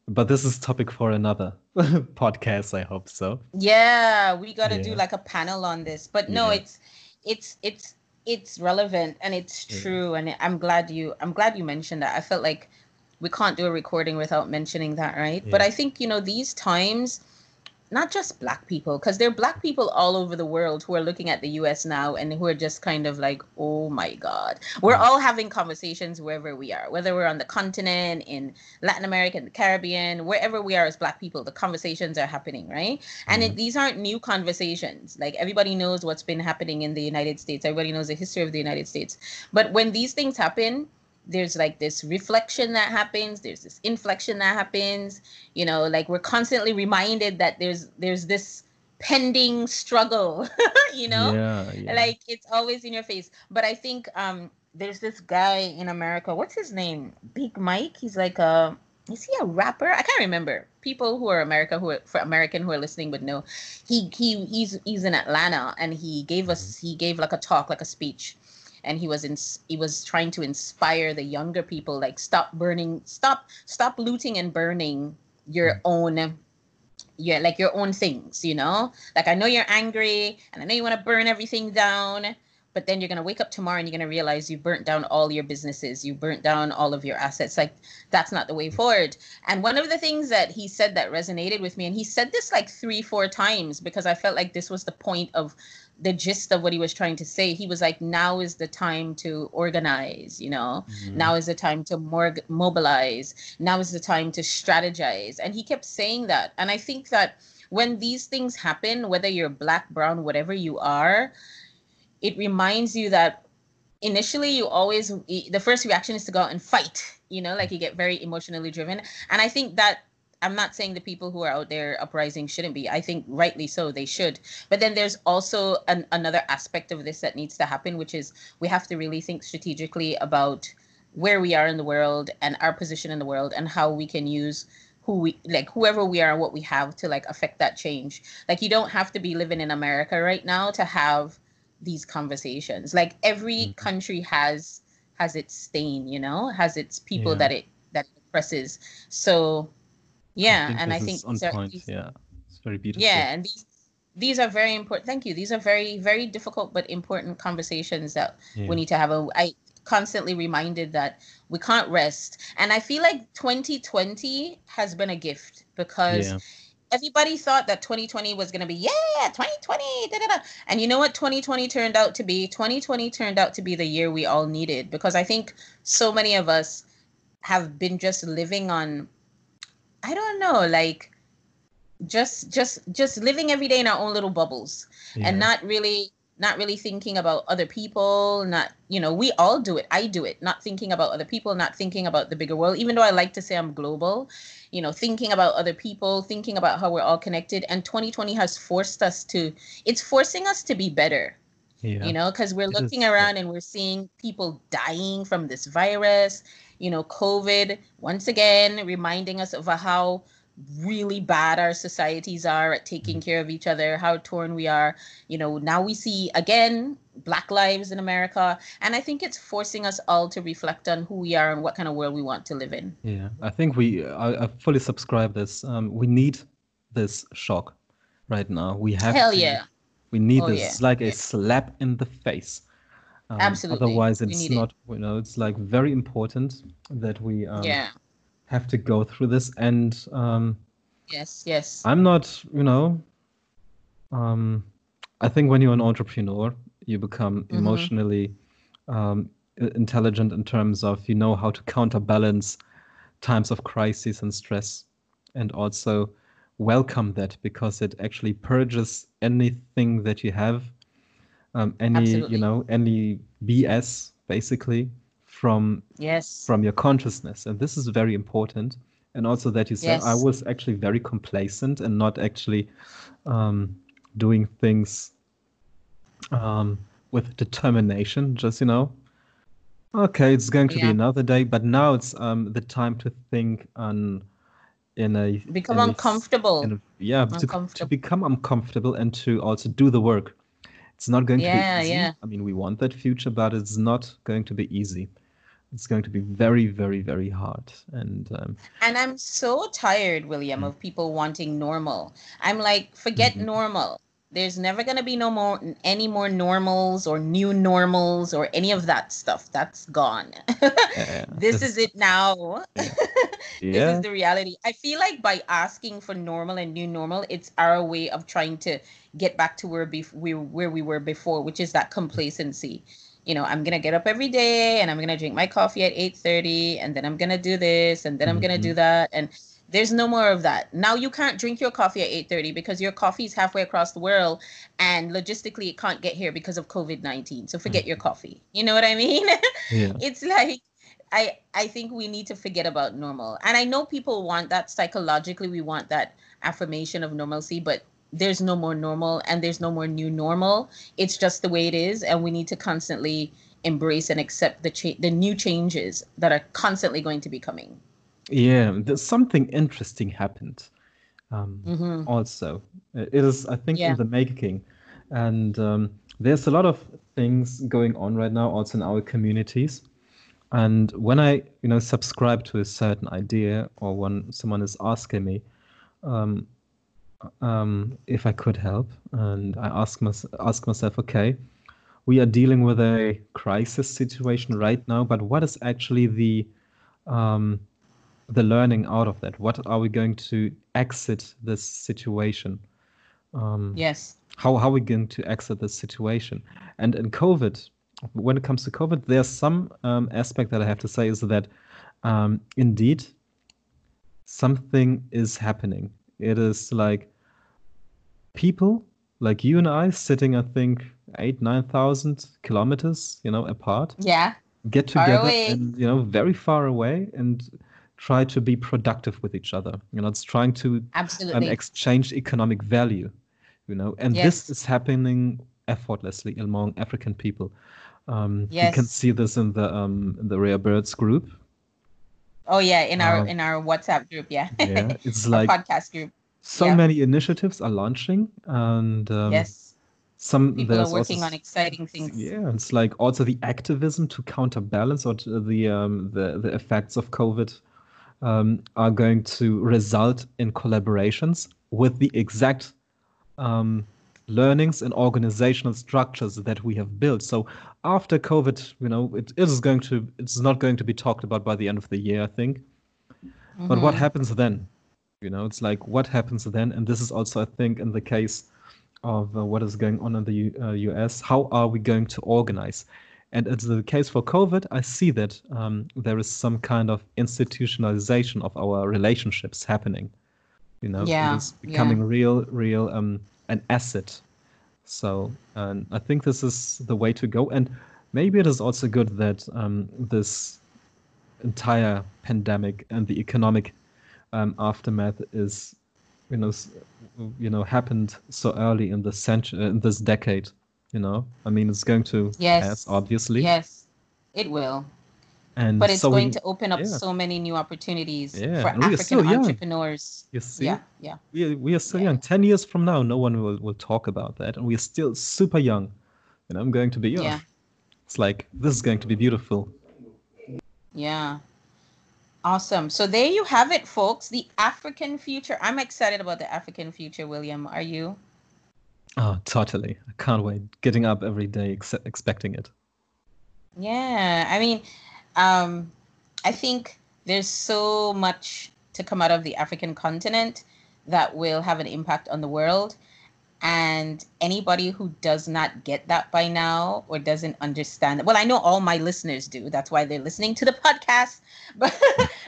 But this is topic for another podcast, I hope so. Yeah, we got to yeah. do like a panel on this. But no, yeah. it's it's it's it's relevant and it's true. Yeah. And I'm glad you I'm glad you mentioned that. I felt like we can't do a recording without mentioning that, right? Yeah. But I think, you know, these times, not just Black people, because there are Black people all over the world who are looking at the U S now and who are just kind of like, oh my God. We're all having conversations wherever we are, whether we're on the continent, in Latin America, in the Caribbean, wherever we are as Black people, the conversations are happening, right? Mm-hmm. And it, these aren't new conversations. Like everybody knows what's been happening in the United States. Everybody knows the history of the United States. But when these things happen, there's like this reflection that happens, there's this inflection that happens, you know, like we're constantly reminded that there's there's this pending struggle, you know, yeah, yeah. like it's always in your face. But I think um, there's this guy in America, what's his name? Big Mike. He's like, a, is he a rapper? I can't remember. People who are America, who are for American who are listening would know. He he he's he's in Atlanta and he gave us, he gave like a talk, like a speech. and he was in, he was trying to inspire the younger people, like stop burning, stop stop looting and burning your own, yeah, like your own things, you know? Like, I know you're angry and I know you want to burn everything down, but then you're going to wake up tomorrow and you're going to realize you burnt down all your businesses. You burnt down all of your assets. Like, that's not the way forward. And one of the things that he said that resonated with me, and he said this like three, four times, because I felt like this was the point of the gist of what he was trying to say. He was like, now is the time to organize, you know, mm-hmm. now is the time to more mobilize. Now is the time to strategize. And he kept saying that. And I think that when these things happen, whether you're black, brown, whatever you are, it reminds you that initially you always, the first reaction is to go out and fight, you know, like you get very emotionally driven. And I think that, I'm not saying the people who are out there uprising shouldn't be, I think rightly so, they should. But then there's also an, another aspect of this that needs to happen, which is we have to really think strategically about where we are in the world and our position in the world and how we can use who we, like whoever we are and what we have to like affect that change. Like, you don't have to be living in America right now to have these conversations. Like, every mm-hmm. country has has its stain, you know, has its people yeah. that it that it oppresses. So yeah, I and I think on point. Are, these, yeah, it's very beautiful. Yeah, and these these are very important. Thank you. These are very very difficult but important conversations that yeah. we need to have. A, I constantly reminded that we can't rest, and I feel like twenty twenty has been a gift because. Yeah. Everybody thought that twenty twenty was going to be, yeah, twenty twenty, da, da, da. And you know what twenty twenty turned out to be? twenty twenty turned out to be the year we all needed, because I think so many of us have been just living on, I don't know, like just just just living every day in our own little bubbles yeah. and not really not really thinking about other people, not, you know, we all do it. I do it. Not thinking about other people, not thinking about the bigger world, even though I like to say I'm global, you know, thinking about other people, thinking about how we're all connected. And twenty twenty has forced us to, it's forcing us to be better, yeah. you know, because we're it looking is, around yeah. and we're seeing people dying from this virus, you know, COVID, once again, reminding us of how really bad our societies are at taking care of each other, how torn we are. You know, now we see again Black lives in America, and I think it's forcing us all to reflect on who we are and what kind of world we want to live in. Yeah, I think we I, I fully subscribe this. Um, we need this shock right now. We have hell to, yeah we need oh, this yeah. like yeah. a slap in the face. Um, absolutely, otherwise it's not it. You know, it's like very important that we um yeah have to go through this. And um yes yes I'm not, you know, um I think when you're an entrepreneur you become mm-hmm. emotionally um intelligent in terms of, you know, how to counterbalance times of crises and stress, and also welcome that, because it actually purges anything that you have, um any absolutely. You know, any B S basically from yes from your consciousness. And this is very important. And also that you said yes. I was actually very complacent and not actually um doing things um with determination, just, you know, okay, it's going to yeah. be another day. But now it's um the time to think on in a become in uncomfortable a, in a, yeah uncomfortable. To, to become uncomfortable and to also do the work. It's not going yeah, to be easy yeah. I mean, we want that future, but it's not going to be easy. It's going to be very, very, very hard. And um, and I'm so tired, William, mm-hmm. of people wanting normal. I'm like, forget mm-hmm. normal. There's never going to be no more any more normals or new normals or any of that stuff. That's gone. Yeah. This is it now. Yeah. This yeah. is the reality. I feel like by asking for normal and new normal, it's our way of trying to get back to where, bef- we, where we were before, which is that complacency. You know, I'm going to get up every day and I'm going to drink my coffee at eight thirty and then I'm going to do this and then I'm mm-hmm. going to do that. And there's no more of that. Now you can't drink your coffee at eight thirty because your coffee is halfway across the world and logistically it can't get here because of COVID nineteen. So forget mm-hmm. your coffee. You know what I mean? Yeah. It's like, I, I think we need to forget about normal. And I know people want that psychologically. We want that affirmation of normalcy, but there's no more normal and there's no more new normal. It's just the way it is. And we need to constantly embrace and accept the cha- the new changes that are constantly going to be coming. Yeah, there's something interesting happened um, mm-hmm. also. It is, I think, yeah. in the making. And um, there's a lot of things going on right now also in our communities. And when I, you know, subscribe to a certain idea, or when someone is asking me um, um, if I could help, and I ask, my, ask myself, okay, we are dealing with a crisis situation right now, but what is actually the um, the learning out of that? What are we going to exit this situation? Um, yes. How, how are we going to exit this situation? And in COVID, when it comes to COVID, there's some um, aspect that I have to say is that um, indeed something is happening. It is like people like you and I sitting, I think, eight, nine thousand kilometers, you know, apart. Yeah. Get together and, you know, very far away and try to be productive with each other. You know, it's trying to absolutely um, exchange economic value, you know, and yes. this is happening effortlessly among African people. Um, yes. You can see this in the um, in the Rare Birds group. Oh yeah, in our um, in our WhatsApp group, yeah. Yeah, it's like podcast group. So yeah. many initiatives are launching, and um, yes, some people are working also, on exciting things. Yeah, it's like also the activism to counterbalance or to the um, the the effects of COVID um, are going to result in collaborations with the exact. Um, learnings and organizational structures that we have built. So after COVID, you know, it, it is going to, it's not going to be talked about by the end of the year, I think. Mm-hmm. But what happens then? You know, it's like, what happens then? And this is also, I think, in the case of uh, what is going on in the U- uh, U S, how are we going to organize? And it's the case for COVID. I see that um, there is some kind of institutionalization of our relationships happening. You know, yeah, it's becoming yeah. real, real, um, an asset. So and I think this is the way to go. And maybe it is also good that um, this entire pandemic and the economic um, aftermath is, you know, you know, happened so early in this century, in this decade. You know, I mean, it's going to yes, pass, obviously. Yes, it will. And but it's so going we, to open up yeah. so many new opportunities yeah. for and African entrepreneurs. You see? Yeah, yeah. We, we are still yeah. young. Ten years from now, no one will, will talk about that. And we are still super young. And I'm going to be young. Yeah. It's like, this is going to be beautiful. Yeah. Awesome. So there you have it, folks. The African future. I'm excited about the African future, William. Are you? Oh, totally. I can't wait. Getting up every day, ex- expecting it. Yeah. I mean... Um, I think there's so much to come out of the African continent that will have an impact on the world. And anybody who does not get that by now or doesn't understand it, well, I know all my listeners do. That's why they're listening to the podcast. But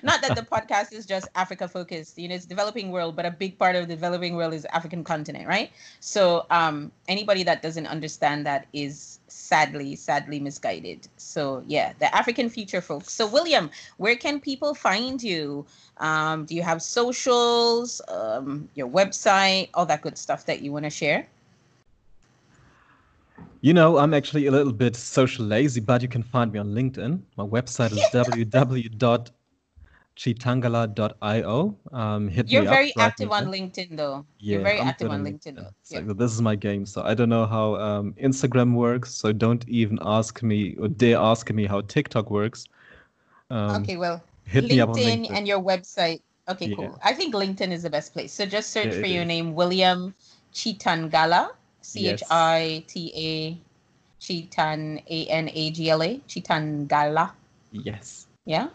not that the podcast is just Africa focused. You know, it's developing world, but a big part of the developing world is African continent, right? So um, anybody that doesn't understand that is sadly, sadly misguided. So yeah, the African future, folks. So William, where can people find you? Um, do you have socials, um, your website, all that good stuff that you want to share? You know, I'm actually a little bit social lazy, but you can find me on LinkedIn. My website is w w w dot chitangala dot i o. Um, hit You're me very up active right on LinkedIn, though. Yeah, You're very I'm active on LinkedIn, LinkedIn. Yeah. Like, this is my game, so I don't know how um, Instagram works, so don't even ask me or dare ask me how TikTok works. Um, okay, well... Hit LinkedIn, me up on LinkedIn and your website. Okay, yeah. cool. I think LinkedIn is the best place. So just search yeah, for your is. name, William Chitangala, C H I T A, Chitan, A N A G L A, Chitangala. Yes. Yeah?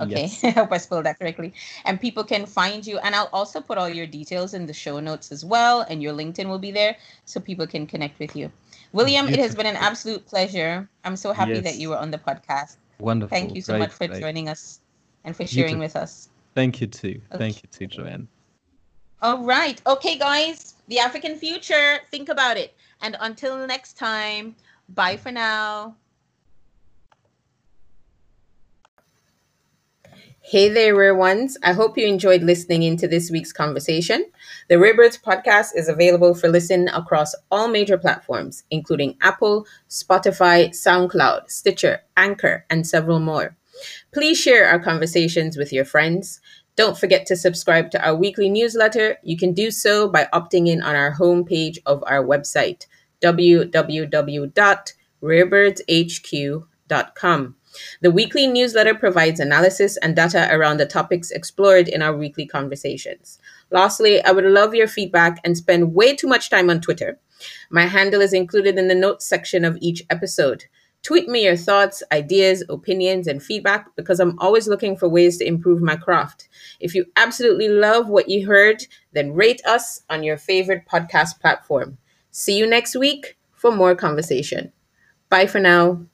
Okay, yes. I hope I spelled that correctly. And people can find you. And I'll also put all your details in the show notes as well. And your LinkedIn will be there so people can connect with you. William, Beautiful. It has been an absolute pleasure. I'm so happy yes. that you were on the podcast. Wonderful. Thank you so great, much for great. joining us. And for sharing with us. Thank you too. Okay. Thank you too, Joanne. All right. Okay, guys. The African future. Think about it. And until next time, bye for now. Hey there, Rare Ones. I hope you enjoyed listening into this week's conversation. The Rare Birds podcast is available for listen across all major platforms, including Apple, Spotify, SoundCloud, Stitcher, Anchor, and several more. Please share our conversations with your friends. Don't forget to subscribe to our weekly newsletter. You can do so by opting in on our homepage of our website, w w w dot rare birds h q dot com. The weekly newsletter provides analysis and data around the topics explored in our weekly conversations. Lastly, I would love your feedback and spend way too much time on Twitter. My handle is included in the notes section of each episode. Tweet me your thoughts, ideas, opinions, and feedback because I'm always looking for ways to improve my craft. If you absolutely love what you heard, then rate us on your favorite podcast platform. See you next week for more conversation. Bye for now.